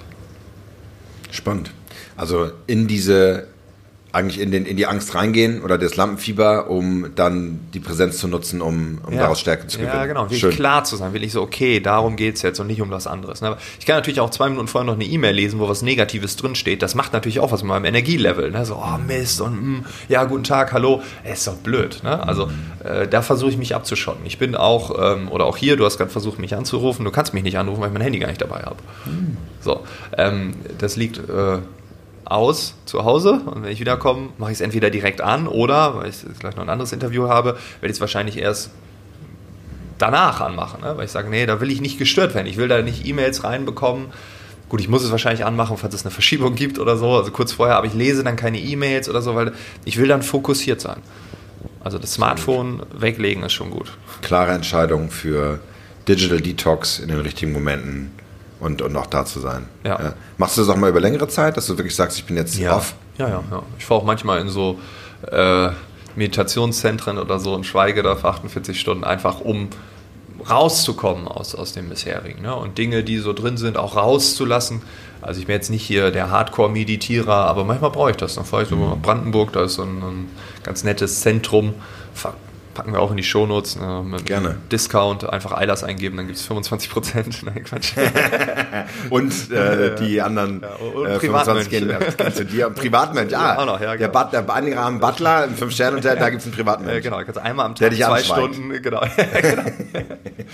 Spannend. Also in die Angst reingehen oder das Lampenfieber, um dann die Präsenz zu nutzen, um ja, daraus Stärke zu gewinnen. Ja, genau. Will ich klar zu sein, will ich so, okay, darum geht's jetzt und nicht um was anderes. Aber ich kann natürlich auch 2 Minuten vorher noch eine E-Mail lesen, wo was Negatives drinsteht. Das macht natürlich auch was mit meinem Energielevel. Ne? So, oh Mist und ja, guten Tag, hallo. Ist doch blöd. Ne? Also da versuche ich mich abzuschotten. Ich bin auch, oder auch hier, du hast gerade versucht, mich anzurufen. Du kannst mich nicht anrufen, weil ich mein Handy gar nicht dabei habe. So, das liegt... aus zu Hause und wenn ich wiederkomme, mache ich es entweder direkt an oder, weil ich gleich noch ein anderes Interview habe, werde ich es wahrscheinlich erst danach anmachen, ne? Weil ich sage, nee, da will ich nicht gestört werden, ich will da nicht E-Mails reinbekommen, Gut, ich muss es wahrscheinlich anmachen, falls es eine Verschiebung gibt oder so, also kurz vorher, aber ich lese dann keine E-Mails oder so, weil ich will dann fokussiert sein. Also das Smartphone weglegen ist schon gut. Klare Entscheidung für Digital Detox in den richtigen Momenten und auch da zu sein. Ja. Ja. Machst du das auch mal über längere Zeit, dass du wirklich sagst, ich bin jetzt off? Ja. Ich fahre auch manchmal in so Meditationszentren oder so und schweige da für 48 Stunden einfach, um rauszukommen aus dem bisherigen, ne? Und Dinge, die so drin sind, auch rauszulassen. Also ich bin jetzt nicht hier der Hardcore-Meditierer, aber manchmal brauche ich das. Dann fahre ich so nach Brandenburg, da ist so ein ganz nettes Zentrum, packen wir auch in die Shownotes, mit Gerne. Discount, einfach Eilers eingeben, dann gibt es 25%. Nein, Quatsch. Und die anderen und 25 gehen zu dir. Privatmensch, auch noch, ja. Genau. Der Anrahmen Butler im 5-Sterne-Hotel, da gibt es einen Privatmensch. Genau, kannst einmal am Tag 2 Stunden, genau.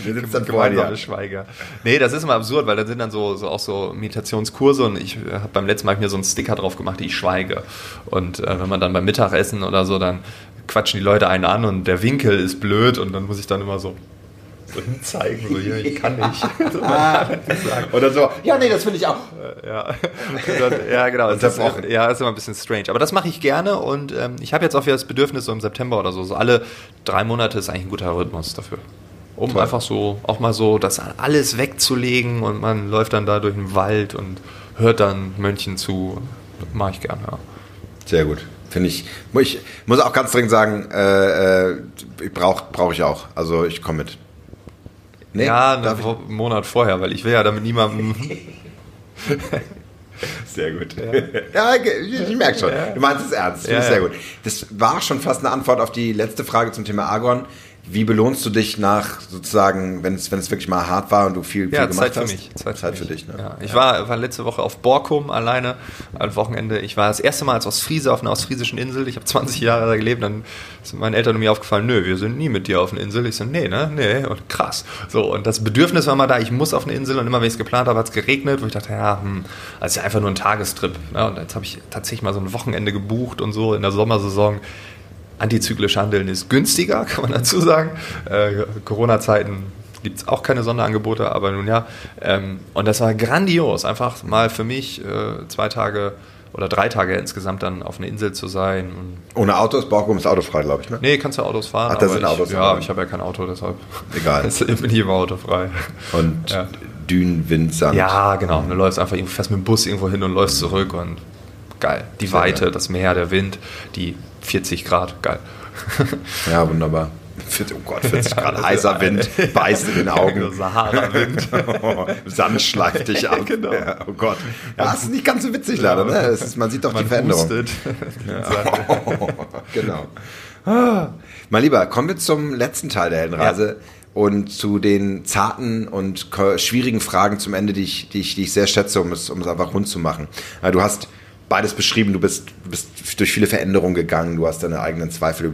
Wir sitzen dann gemeinsame Schweiger. Nee, das ist immer absurd, weil da sind dann so auch so Meditationskurse und ich habe beim letzten Mal mir so einen Sticker drauf gemacht, die ich schweige. Und wenn man dann beim Mittagessen oder so, dann quatschen die Leute einen an und der Winkel ist blöd und dann muss ich dann immer so hinzeigen, so, ja, ich kann nicht. Oder so, ja, nee, das finde ich auch. Ja, genau. Das ist immer ein bisschen strange. Aber das mache ich gerne und ich habe jetzt auch wieder das Bedürfnis, so im September oder so, alle 3 Monate ist eigentlich ein guter Rhythmus dafür. Um Toll. Einfach so, auch mal so, das alles wegzulegen und man läuft dann da durch den Wald und hört dann Mönchen zu. Mache ich gerne, ja. Sehr gut. Finde ich, ich muss auch ganz dringend sagen, brauche ich auch. Also ich komme mit. Nee, ja, einen Monat vorher, weil ich will ja damit niemandem... Sehr gut. Ja, ich merke schon. Du meinst es ernst. Ja, sehr gut. Das war schon fast eine Antwort auf die letzte Frage zum Thema Argon. Wie belohnst du dich nach sozusagen, wenn es wirklich mal hart war und du viel gemacht hast? Zeit für dich. Ne? Ja, ich war letzte Woche auf Borkum alleine am Wochenende. Ich war das erste Mal als Ostfriese auf einer ostfriesischen Insel. Ich habe 20 Jahre da gelebt. Dann sind meinen Eltern und mir aufgefallen, nö, wir sind nie mit dir auf einer Insel. Ich so, nee, und krass. So, und das Bedürfnis war mal da, ich muss auf eine Insel. Und immer, wenn ich es geplant habe, hat es geregnet. Wo ich dachte, das ist ja einfach nur ein Tagestrip. Ne? Und jetzt habe ich tatsächlich mal so ein Wochenende gebucht und so in der Sommersaison. Antizyklisch handeln ist günstiger, kann man dazu sagen. Corona-Zeiten gibt es auch keine Sonderangebote, aber nun ja. Und das war grandios, einfach mal für mich 2 Tage oder 3 Tage insgesamt dann auf einer Insel zu sein. Ohne Autos? Borkum ist autofrei, glaube ich, ne? Nee, kannst du Autos fahren. Ach, da sind Autos. Ja, ich habe ja kein Auto, deshalb. Egal. Ich bin hier immer autofrei. Und Dünen, Wind, Sand. Ja, genau. Du läufst einfach, fährst mit dem Bus irgendwo hin und läufst zurück und geil. Die Weite, das Meer, der Wind, die 40 Grad, geil. Ja, wunderbar. Oh Gott, 40 Grad, heißer Wind, beißt in den Augen. Sahara-Wind. Sand schleift dich ab. Genau. Ja, oh Gott. Ja, das ist nicht ganz so witzig leider, ne? Man sieht doch die Veränderung. Genau. Mein Lieber, kommen wir zum letzten Teil der Heldenreise und zu den zarten und schwierigen Fragen zum Ende, die ich sehr schätze, um es einfach rund zu machen. Du hast beides beschrieben, du bist durch viele Veränderungen gegangen, du hast deine eigenen Zweifel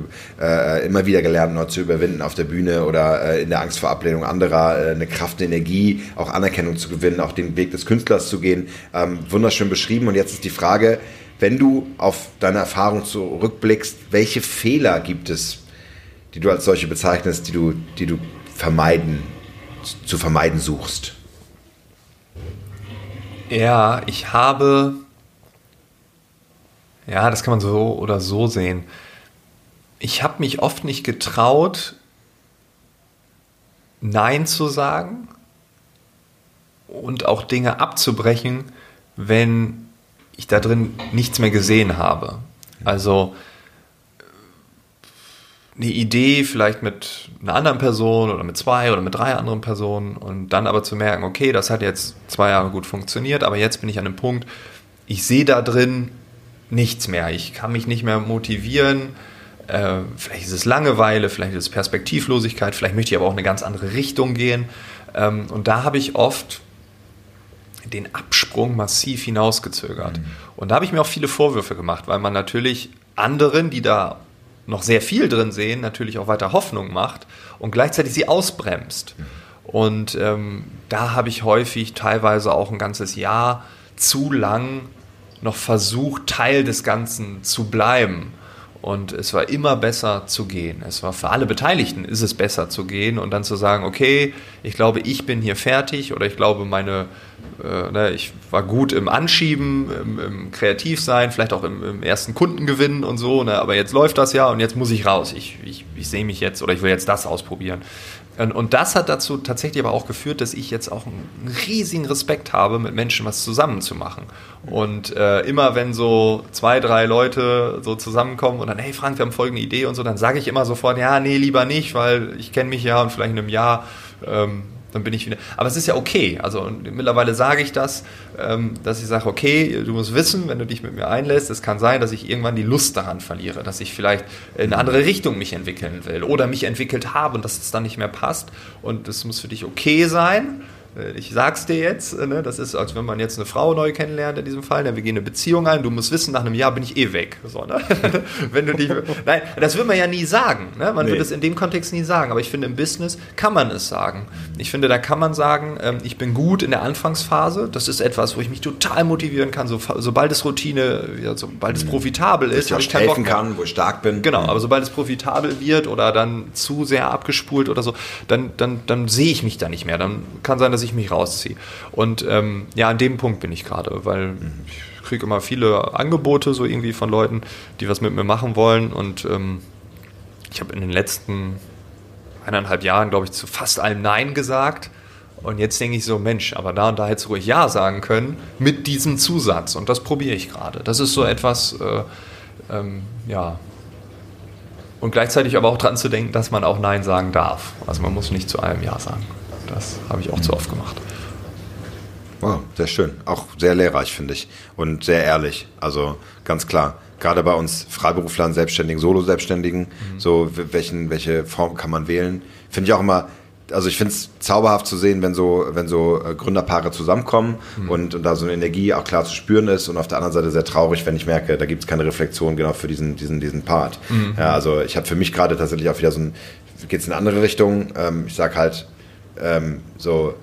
immer wieder gelernt, neu zu überwinden auf der Bühne oder in der Angst vor Ablehnung anderer, eine Kraft, eine Energie, auch Anerkennung zu gewinnen, auch den Weg des Künstlers zu gehen, wunderschön beschrieben. Und jetzt ist die Frage, wenn du auf deine Erfahrung zurückblickst, welche Fehler gibt es, die du als solche bezeichnest, die du zu vermeiden suchst? Ja, ich habe... Ja, das kann man so oder so sehen. Ich habe mich oft nicht getraut, Nein zu sagen und auch Dinge abzubrechen, wenn ich da drin nichts mehr gesehen habe. Also eine Idee vielleicht mit einer anderen Person oder mit 2 oder mit 3 anderen Personen und dann aber zu merken, okay, das hat jetzt 2 Jahre gut funktioniert, aber jetzt bin ich an dem Punkt, ich sehe da drin nichts mehr, ich kann mich nicht mehr motivieren, vielleicht ist es Langeweile, vielleicht ist es Perspektivlosigkeit, vielleicht möchte ich aber auch eine ganz andere Richtung gehen und da habe ich oft den Absprung massiv hinausgezögert und da habe ich mir auch viele Vorwürfe gemacht, weil man natürlich anderen, die da noch sehr viel drin sehen, natürlich auch weiter Hoffnung macht und gleichzeitig sie ausbremst und da habe ich häufig teilweise auch ein ganzes Jahr zu lang noch versucht, Teil des Ganzen zu bleiben Und es war immer besser zu gehen. Es war für alle Beteiligten ist es besser zu gehen und dann zu sagen, okay, ich glaube, ich bin hier fertig oder ich glaube, ich war gut im Anschieben, im Kreativsein, vielleicht auch im ersten Kundengewinn und so, ne? Aber jetzt läuft das ja und jetzt muss ich raus. Ich sehe mich jetzt oder ich will jetzt das ausprobieren. Und das hat dazu tatsächlich aber auch geführt, dass ich jetzt auch einen riesigen Respekt habe, mit Menschen was zusammen zu machen. Und immer wenn so 2, 3 Leute so zusammenkommen und dann, hey Frank, wir haben folgende Idee und so, dann sage ich immer sofort, ja, nee, lieber nicht, weil ich kenne mich ja und vielleicht in einem Jahr, dann bin ich wieder. Aber es ist ja okay. Also mittlerweile sage ich das, dass ich sage, okay, du musst wissen, wenn du dich mit mir einlässt, es kann sein, dass ich irgendwann die Lust daran verliere, dass ich vielleicht in eine andere Richtung mich entwickeln will oder mich entwickelt habe und dass es dann nicht mehr passt. Und das muss für dich okay sein. Ich sag's dir jetzt, ne? Das ist, als wenn man jetzt eine Frau neu kennenlernt in diesem Fall, dann wir gehen eine Beziehung ein, du musst wissen, nach einem Jahr bin ich eh weg. So, ne? Wenn du dich, nein, das würde man ja nie sagen. Ne? Man würde es in dem Kontext nie sagen, aber ich finde, im Business kann man es sagen. Ich finde, da kann man sagen, ich bin gut in der Anfangsphase, das ist etwas, wo ich mich total motivieren kann, sobald es Routine, ja, sobald es profitabel ist. Wo ich helfen kann, wo ich stark bin. Genau, aber sobald es profitabel wird oder dann zu sehr abgespult oder so, dann sehe ich mich da nicht mehr. Dann kann sein, dass ich mich rausziehe. Und an dem Punkt bin ich gerade, weil ich kriege immer viele Angebote so irgendwie von Leuten, die was mit mir machen wollen und ich habe in den letzten 1,5 Jahren, glaube ich, zu fast allem Nein gesagt und jetzt denke ich so, Mensch, aber da und da hättest du ruhig Ja sagen können mit diesem Zusatz und das probiere ich gerade. Das ist so etwas, und gleichzeitig aber auch dran zu denken, dass man auch Nein sagen darf. Also man muss nicht zu allem Ja sagen. Das habe ich auch zu oft gemacht. Wow, sehr schön. Auch sehr lehrreich, finde ich. Und sehr ehrlich. Also ganz klar. Gerade bei uns Freiberuflern, Selbstständigen, Solo-Selbstständigen, so welche Form kann man wählen? Finde ich auch immer, also ich finde es zauberhaft zu sehen, wenn so Gründerpaare zusammenkommen und da so eine Energie auch klar zu spüren ist und auf der anderen Seite sehr traurig, wenn ich merke, da gibt es keine Reflexion genau für diesen Part. Ja, also ich habe für mich gerade tatsächlich auch wieder geht es in eine andere Richtung. Ich sage halt, so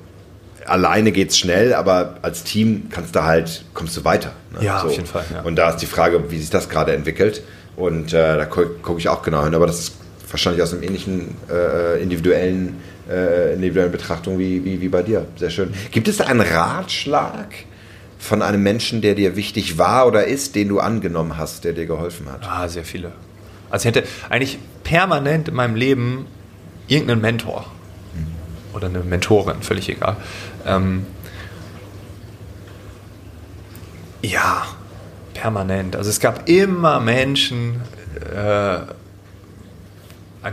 alleine geht's schnell, aber als Team kommst du weiter. Ne? Ja, so. Auf jeden Fall. Ja. Und da ist die Frage, wie sich das gerade entwickelt. Und da gucke ich auch genau hin. Aber das ist wahrscheinlich aus einem ähnlichen individuellen Betrachtung wie bei dir. Sehr schön. Gibt es da einen Ratschlag von einem Menschen, der dir wichtig war oder ist, den du angenommen hast, der dir geholfen hat? Ah, sehr viele. Also ich hätte eigentlich permanent in meinem Leben irgendeinen Mentor. Oder eine Mentorin, völlig egal. Permanent. Also es gab immer Menschen, an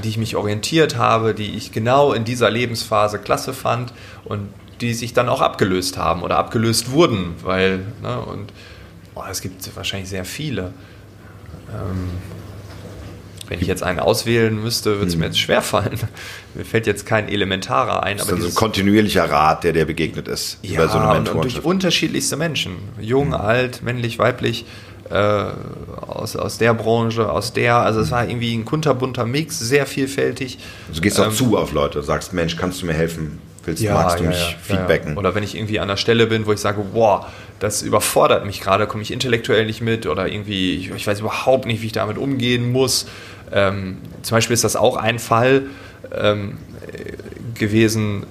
die ich mich orientiert habe, die ich genau in dieser Lebensphase klasse fand und die sich dann auch abgelöst haben oder abgelöst wurden, weil, ne, und es gibt wahrscheinlich sehr viele. Wenn ich jetzt einen auswählen müsste, würde es mir jetzt schwerfallen. Mir fällt jetzt kein elementarer ein. Das ist aber so ein kontinuierlicher Rat, der dir begegnet ist. Ja, über so eine und durch unterschiedlichste Menschen. Jung, alt, männlich, weiblich, aus der Branche, also es war irgendwie ein kunterbunter Mix, sehr vielfältig. Also gehst auch zu auf Leute, sagst, Mensch, kannst du mir helfen? Magst du mich feedbacken? Ja. Oder wenn ich irgendwie an der Stelle bin, wo ich sage, wow, das überfordert mich gerade, komme ich intellektuell nicht mit oder irgendwie, ich weiß überhaupt nicht, wie ich damit umgehen muss. Zum Beispiel ist das auch ein Fall gewesen,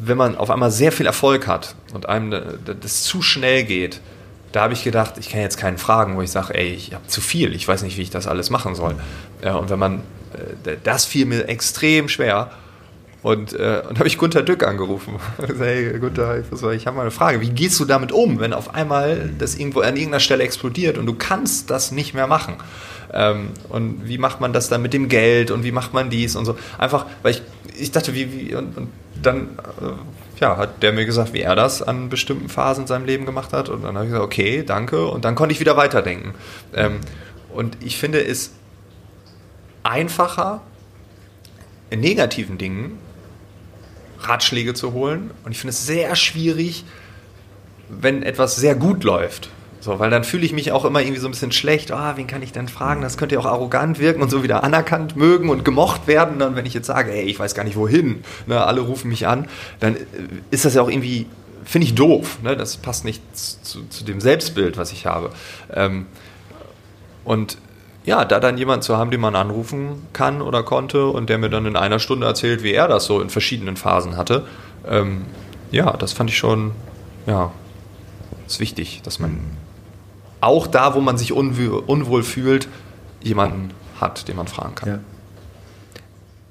wenn man auf einmal sehr viel Erfolg hat und einem das zu schnell geht, da habe ich gedacht, ich kann jetzt keinen fragen, wo ich sage, ey, ich habe zu viel, ich weiß nicht, wie ich das alles machen soll. Ja, und wenn man, das fiel mir extrem schwer und habe ich Gunter Dück angerufen. Hey Gunter, ich habe mal eine Frage, wie gehst du damit um, wenn auf einmal das irgendwo an irgendeiner Stelle explodiert und du kannst das nicht mehr machen? Und wie macht man das dann mit dem Geld und wie macht man dies und so? Einfach, weil ich dachte, hat der mir gesagt, wie er das an bestimmten Phasen in seinem Leben gemacht hat und dann habe ich gesagt, okay, danke und dann konnte ich wieder weiterdenken. Und ich finde es einfacher, in negativen Dingen Ratschläge zu holen und ich finde es sehr schwierig, wenn etwas sehr gut läuft. So, weil dann fühle ich mich auch immer irgendwie so ein bisschen schlecht. Wen kann ich denn fragen? Das könnte ja auch arrogant wirken und so wieder anerkannt mögen und gemocht werden. Und wenn ich jetzt sage, ey, ich weiß gar nicht wohin, ne, alle rufen mich an, dann ist das ja auch irgendwie, finde ich doof. Ne? Das passt nicht zu dem Selbstbild, was ich habe. Und ja, da dann jemanden zu haben, den man anrufen kann oder konnte und der mir dann in einer Stunde erzählt, wie er das so in verschiedenen Phasen hatte, ja, das fand ich schon, ja, ist wichtig, dass man auch da, wo man sich unwohl fühlt, jemanden hat, den man fragen kann. Ja.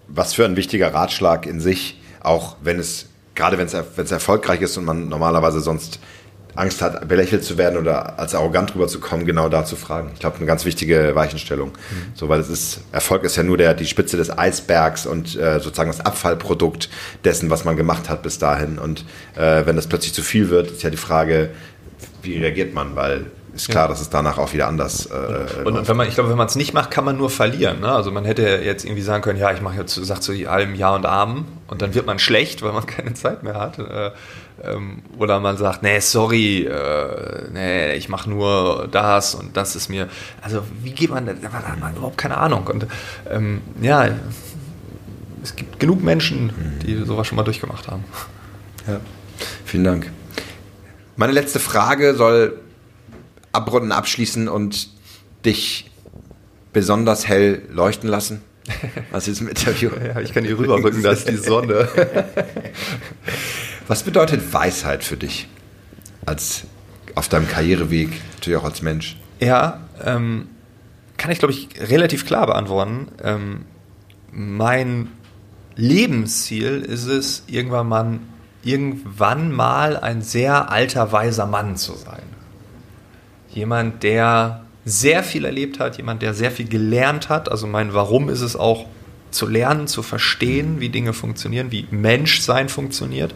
Was für ein wichtiger Ratschlag in sich, auch wenn es, gerade wenn es erfolgreich ist und man normalerweise sonst Angst hat, belächelt zu werden oder als arrogant rüberzukommen, genau da zu fragen. Ich glaube, eine ganz wichtige Weichenstellung. Mhm. So, weil es ist, Erfolg ist ja nur die Spitze des Eisbergs und sozusagen das Abfallprodukt dessen, was man gemacht hat bis dahin. Und wenn das plötzlich zu viel wird, ist ja die Frage, wie reagiert man, weil ist klar, dass es danach auch wieder anders. Und wenn man, ich glaube, wenn man es nicht macht, kann man nur verlieren. Ne? Also man hätte jetzt irgendwie sagen können, ja, ich mache jetzt, sag zu allem Ja und Amen, und dann wird man schlecht, weil man keine Zeit mehr hat. Oder man sagt, nee, sorry, nee, ich mache nur das und das ist mir. Also wie geht man denn? Da hat man überhaupt keine Ahnung. Und ja, es gibt genug Menschen, die sowas schon mal durchgemacht haben. Ja, vielen Dank. Meine letzte Frage soll abrunden, abschließen und dich besonders hell leuchten lassen. Was ist im Interview? Ja, ich kann hier rüberrücken, da ist die Sonne. Was bedeutet Weisheit für dich als auf deinem Karriereweg, natürlich auch als Mensch? Ja, kann ich, glaube ich, relativ klar beantworten. Mein Lebensziel ist es, irgendwann mal ein sehr alter, weiser Mann zu sein. Jemand, der sehr viel erlebt hat, jemand, der sehr viel gelernt hat. Also mein Warum ist es auch, zu lernen, zu verstehen, wie Dinge funktionieren, wie Menschsein funktioniert,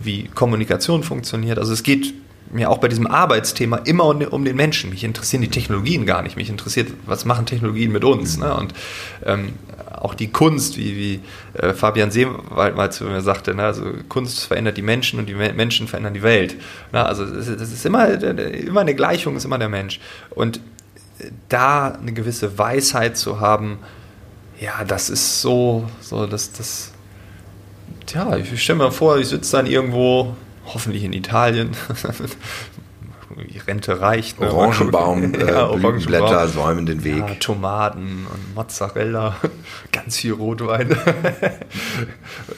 wie Kommunikation funktioniert. Also es geht mir auch bei diesem Arbeitsthema immer um den Menschen. Mich interessieren die Technologien gar nicht. Mich interessiert, was machen Technologien mit uns? Ne? Und auch die Kunst, wie Fabian Seewald mal zu mir sagte, ne? Also Kunst verändert die Menschen und die Menschen verändern die Welt. Ne? Also es ist immer eine Gleichung, ist immer der Mensch. Und da eine gewisse Weisheit zu haben, ja, das ist so dass das, ja, ich stelle mir vor, ich sitze dann irgendwo, hoffentlich in Italien, die Rente reicht. Ne? Orangenbaum, Blütenblätter säumen den Weg. Ja, Tomaten und Mozzarella, ganz viel Rotwein,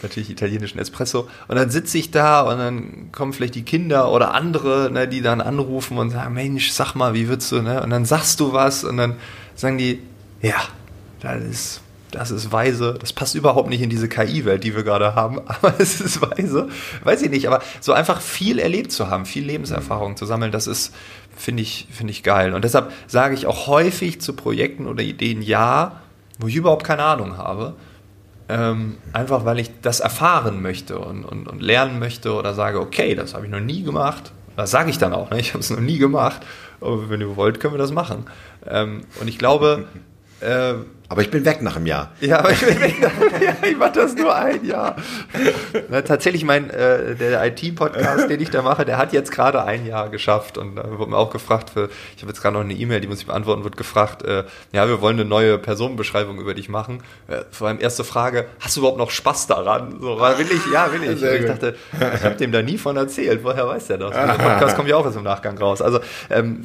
natürlich italienischen Espresso. Und dann sitze ich da und dann kommen vielleicht die Kinder oder andere, ne, die dann anrufen und sagen, Mensch, sag mal, wie würdest du, ne? Und dann sagst du was und dann sagen die, ja, das ist weise, das passt überhaupt nicht in diese KI-Welt, die wir gerade haben, aber es ist weise, weiß ich nicht, aber so einfach viel erlebt zu haben, viel Lebenserfahrung zu sammeln, das ist, finde ich geil. Und deshalb sage ich auch häufig zu Projekten oder Ideen ja, wo ich überhaupt keine Ahnung habe, einfach weil ich das erfahren möchte und lernen möchte oder sage, okay, das habe ich noch nie gemacht, das sage ich dann auch, ne? Ich habe es noch nie gemacht, aber wenn ihr wollt, können wir das machen. Und ich glaube, aber ich bin weg nach einem Jahr. Ja, aber ich bin weg nach einem Jahr. Ich mache das nur ein Jahr. Na, tatsächlich, der IT-Podcast, den ich da mache, der hat jetzt gerade ein Jahr geschafft. Und da wurde mir auch gefragt, ich habe jetzt gerade noch eine E-Mail, die muss ich beantworten, wird gefragt, ja, wir wollen eine neue Personenbeschreibung über dich machen. Vor allem erste Frage, hast du überhaupt noch Spaß daran? So, will ich. Und ich dachte, ich habe dem da nie von erzählt. Woher weiß der das? Der Podcast kommt ja auch erst im Nachgang raus. Also,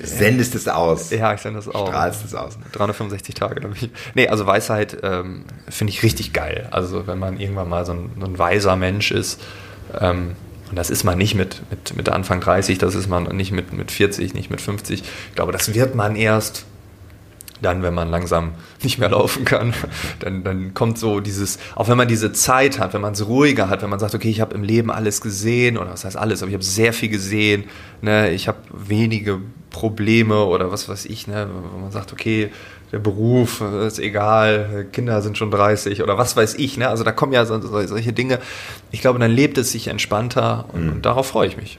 sendest es aus. Ja, ich sende es aus. Strahlst es aus. 365 Tage. Nee, also Weisheit finde ich richtig geil. Also wenn man irgendwann mal so ein weiser Mensch ist, und das ist man nicht mit Anfang 30, das ist man nicht mit 40, nicht mit 50. Ich glaube, das wird man erst dann, wenn man langsam nicht mehr laufen kann. Dann kommt so dieses, auch wenn man diese Zeit hat, wenn man es ruhiger hat, wenn man sagt, okay, ich habe im Leben alles gesehen, oder was heißt alles, aber ich habe sehr viel gesehen, ne? Ich habe wenige Probleme oder was weiß ich, ne? Wenn man sagt, okay, der Beruf ist egal, Kinder sind schon 30 oder was weiß ich. Ne? Also da kommen ja solche Dinge. Ich glaube, dann lebt es sich entspannter und darauf freue ich mich.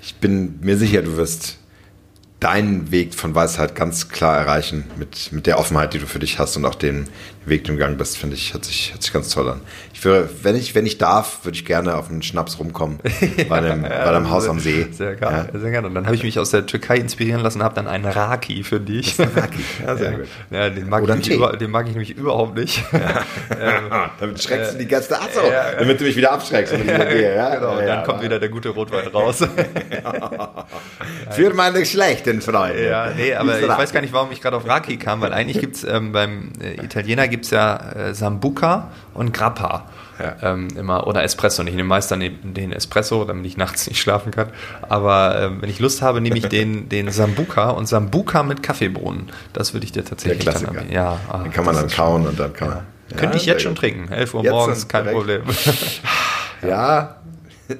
Ich bin mir sicher, du wirst deinen Weg von Weisheit ganz klar erreichen mit der Offenheit, die du für dich hast und auch den Weg, den du gegangen bist, finde ich, hört sich ganz toll an. Ich würde, wenn ich darf, würde ich gerne auf einen Schnaps rumkommen bei einem Haus am See. Sehr geil, ja. Sehr gerne. Und dann habe ich mich aus der Türkei inspirieren lassen und habe dann einen Raki für dich. Raki, ja, sehr gut. Ja, den mag ich nämlich überhaupt nicht. Ja. Damit schreckst du die ganze Art so, damit du mich wieder abschreckst. Wenn ich wieder gehe, ja? Genau, und dann kommt wieder der gute Rotwein raus. Für mein Geschlecht. glutenfrei. Ja, nee, aber ich weiß gar nicht, warum ich gerade auf Raki kam, weil eigentlich gibt es beim Italiener gibt es ja Sambuca und Grappa. Ja. Immer, oder Espresso. Ich nehme meist dann den Espresso, damit ich nachts nicht schlafen kann. Aber wenn ich Lust habe, nehme ich den Sambuca und Sambuca mit Kaffeebohnen. Das würde ich dir tatsächlich dann anbieten. Ja, den kann man dann kauen und dann kann man. Ja, könnte ich jetzt schon trinken. 11 Uhr morgens, kein Problem. Ja,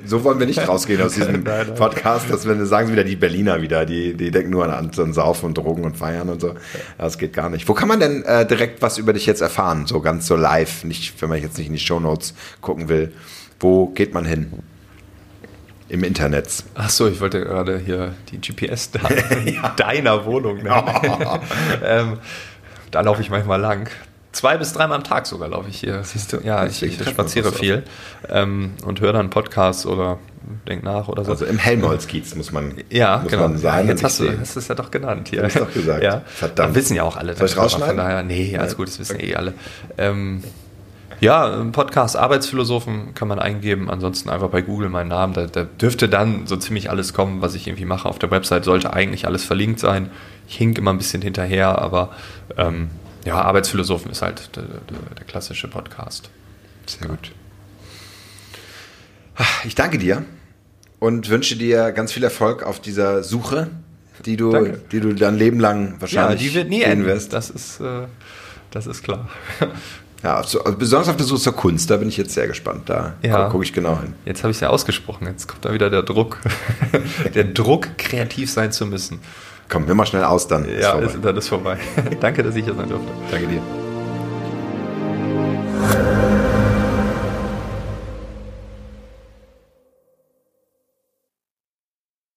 so wollen wir nicht rausgehen aus diesem Podcast, dass wir sagen wieder die Berliner wieder, die denken nur an Saufen und Drogen und Feiern und so. Das geht gar nicht. Wo kann man denn direkt was über dich jetzt erfahren, so ganz so live, nicht, wenn man jetzt nicht in die Shownotes gucken will? Wo geht man hin? Im Internet. Ach so, ich wollte gerade hier die GPS-Daten deiner Wohnung. Ne? Oh. Da laufe ich manchmal lang. 2 bis 3 Mal am Tag sogar laufe ich hier. Siehst du? Ja, ich spaziere viel und höre dann Podcasts oder denke nach oder so. Also im Helmholtz-Kiez muss man sein. Jetzt hast du es ja doch genannt hier. Du hast doch gesagt. Ja. Verdammt. Das wissen ja auch alle. Soll ich rausschneiden? Nee, alles gut, das wissen eh alle. Ja, Podcast Arbeitsphilosophen kann man eingeben. Ansonsten einfach bei Google meinen Namen. Da dürfte dann so ziemlich alles kommen, was ich irgendwie mache. Auf der Website sollte eigentlich alles verlinkt sein. Ich hink immer ein bisschen hinterher, aber ja, Arbeitsphilosophen ist halt der klassische Podcast. Sehr gut. Ich danke dir und wünsche dir ganz viel Erfolg auf dieser Suche, die du dein Leben lang wahrscheinlich die wird nie enden. Das ist klar. Ja, besonders auf der Suche zur Kunst, da bin ich jetzt sehr gespannt. Da gucke ich genau hin. Jetzt habe ich es ja ausgesprochen, jetzt kommt da wieder der Druck. Der Druck, kreativ sein zu müssen. Komm, wir mal schnell aus, dann ist vorbei. Danke, dass ich hier sein durfte. Danke dir.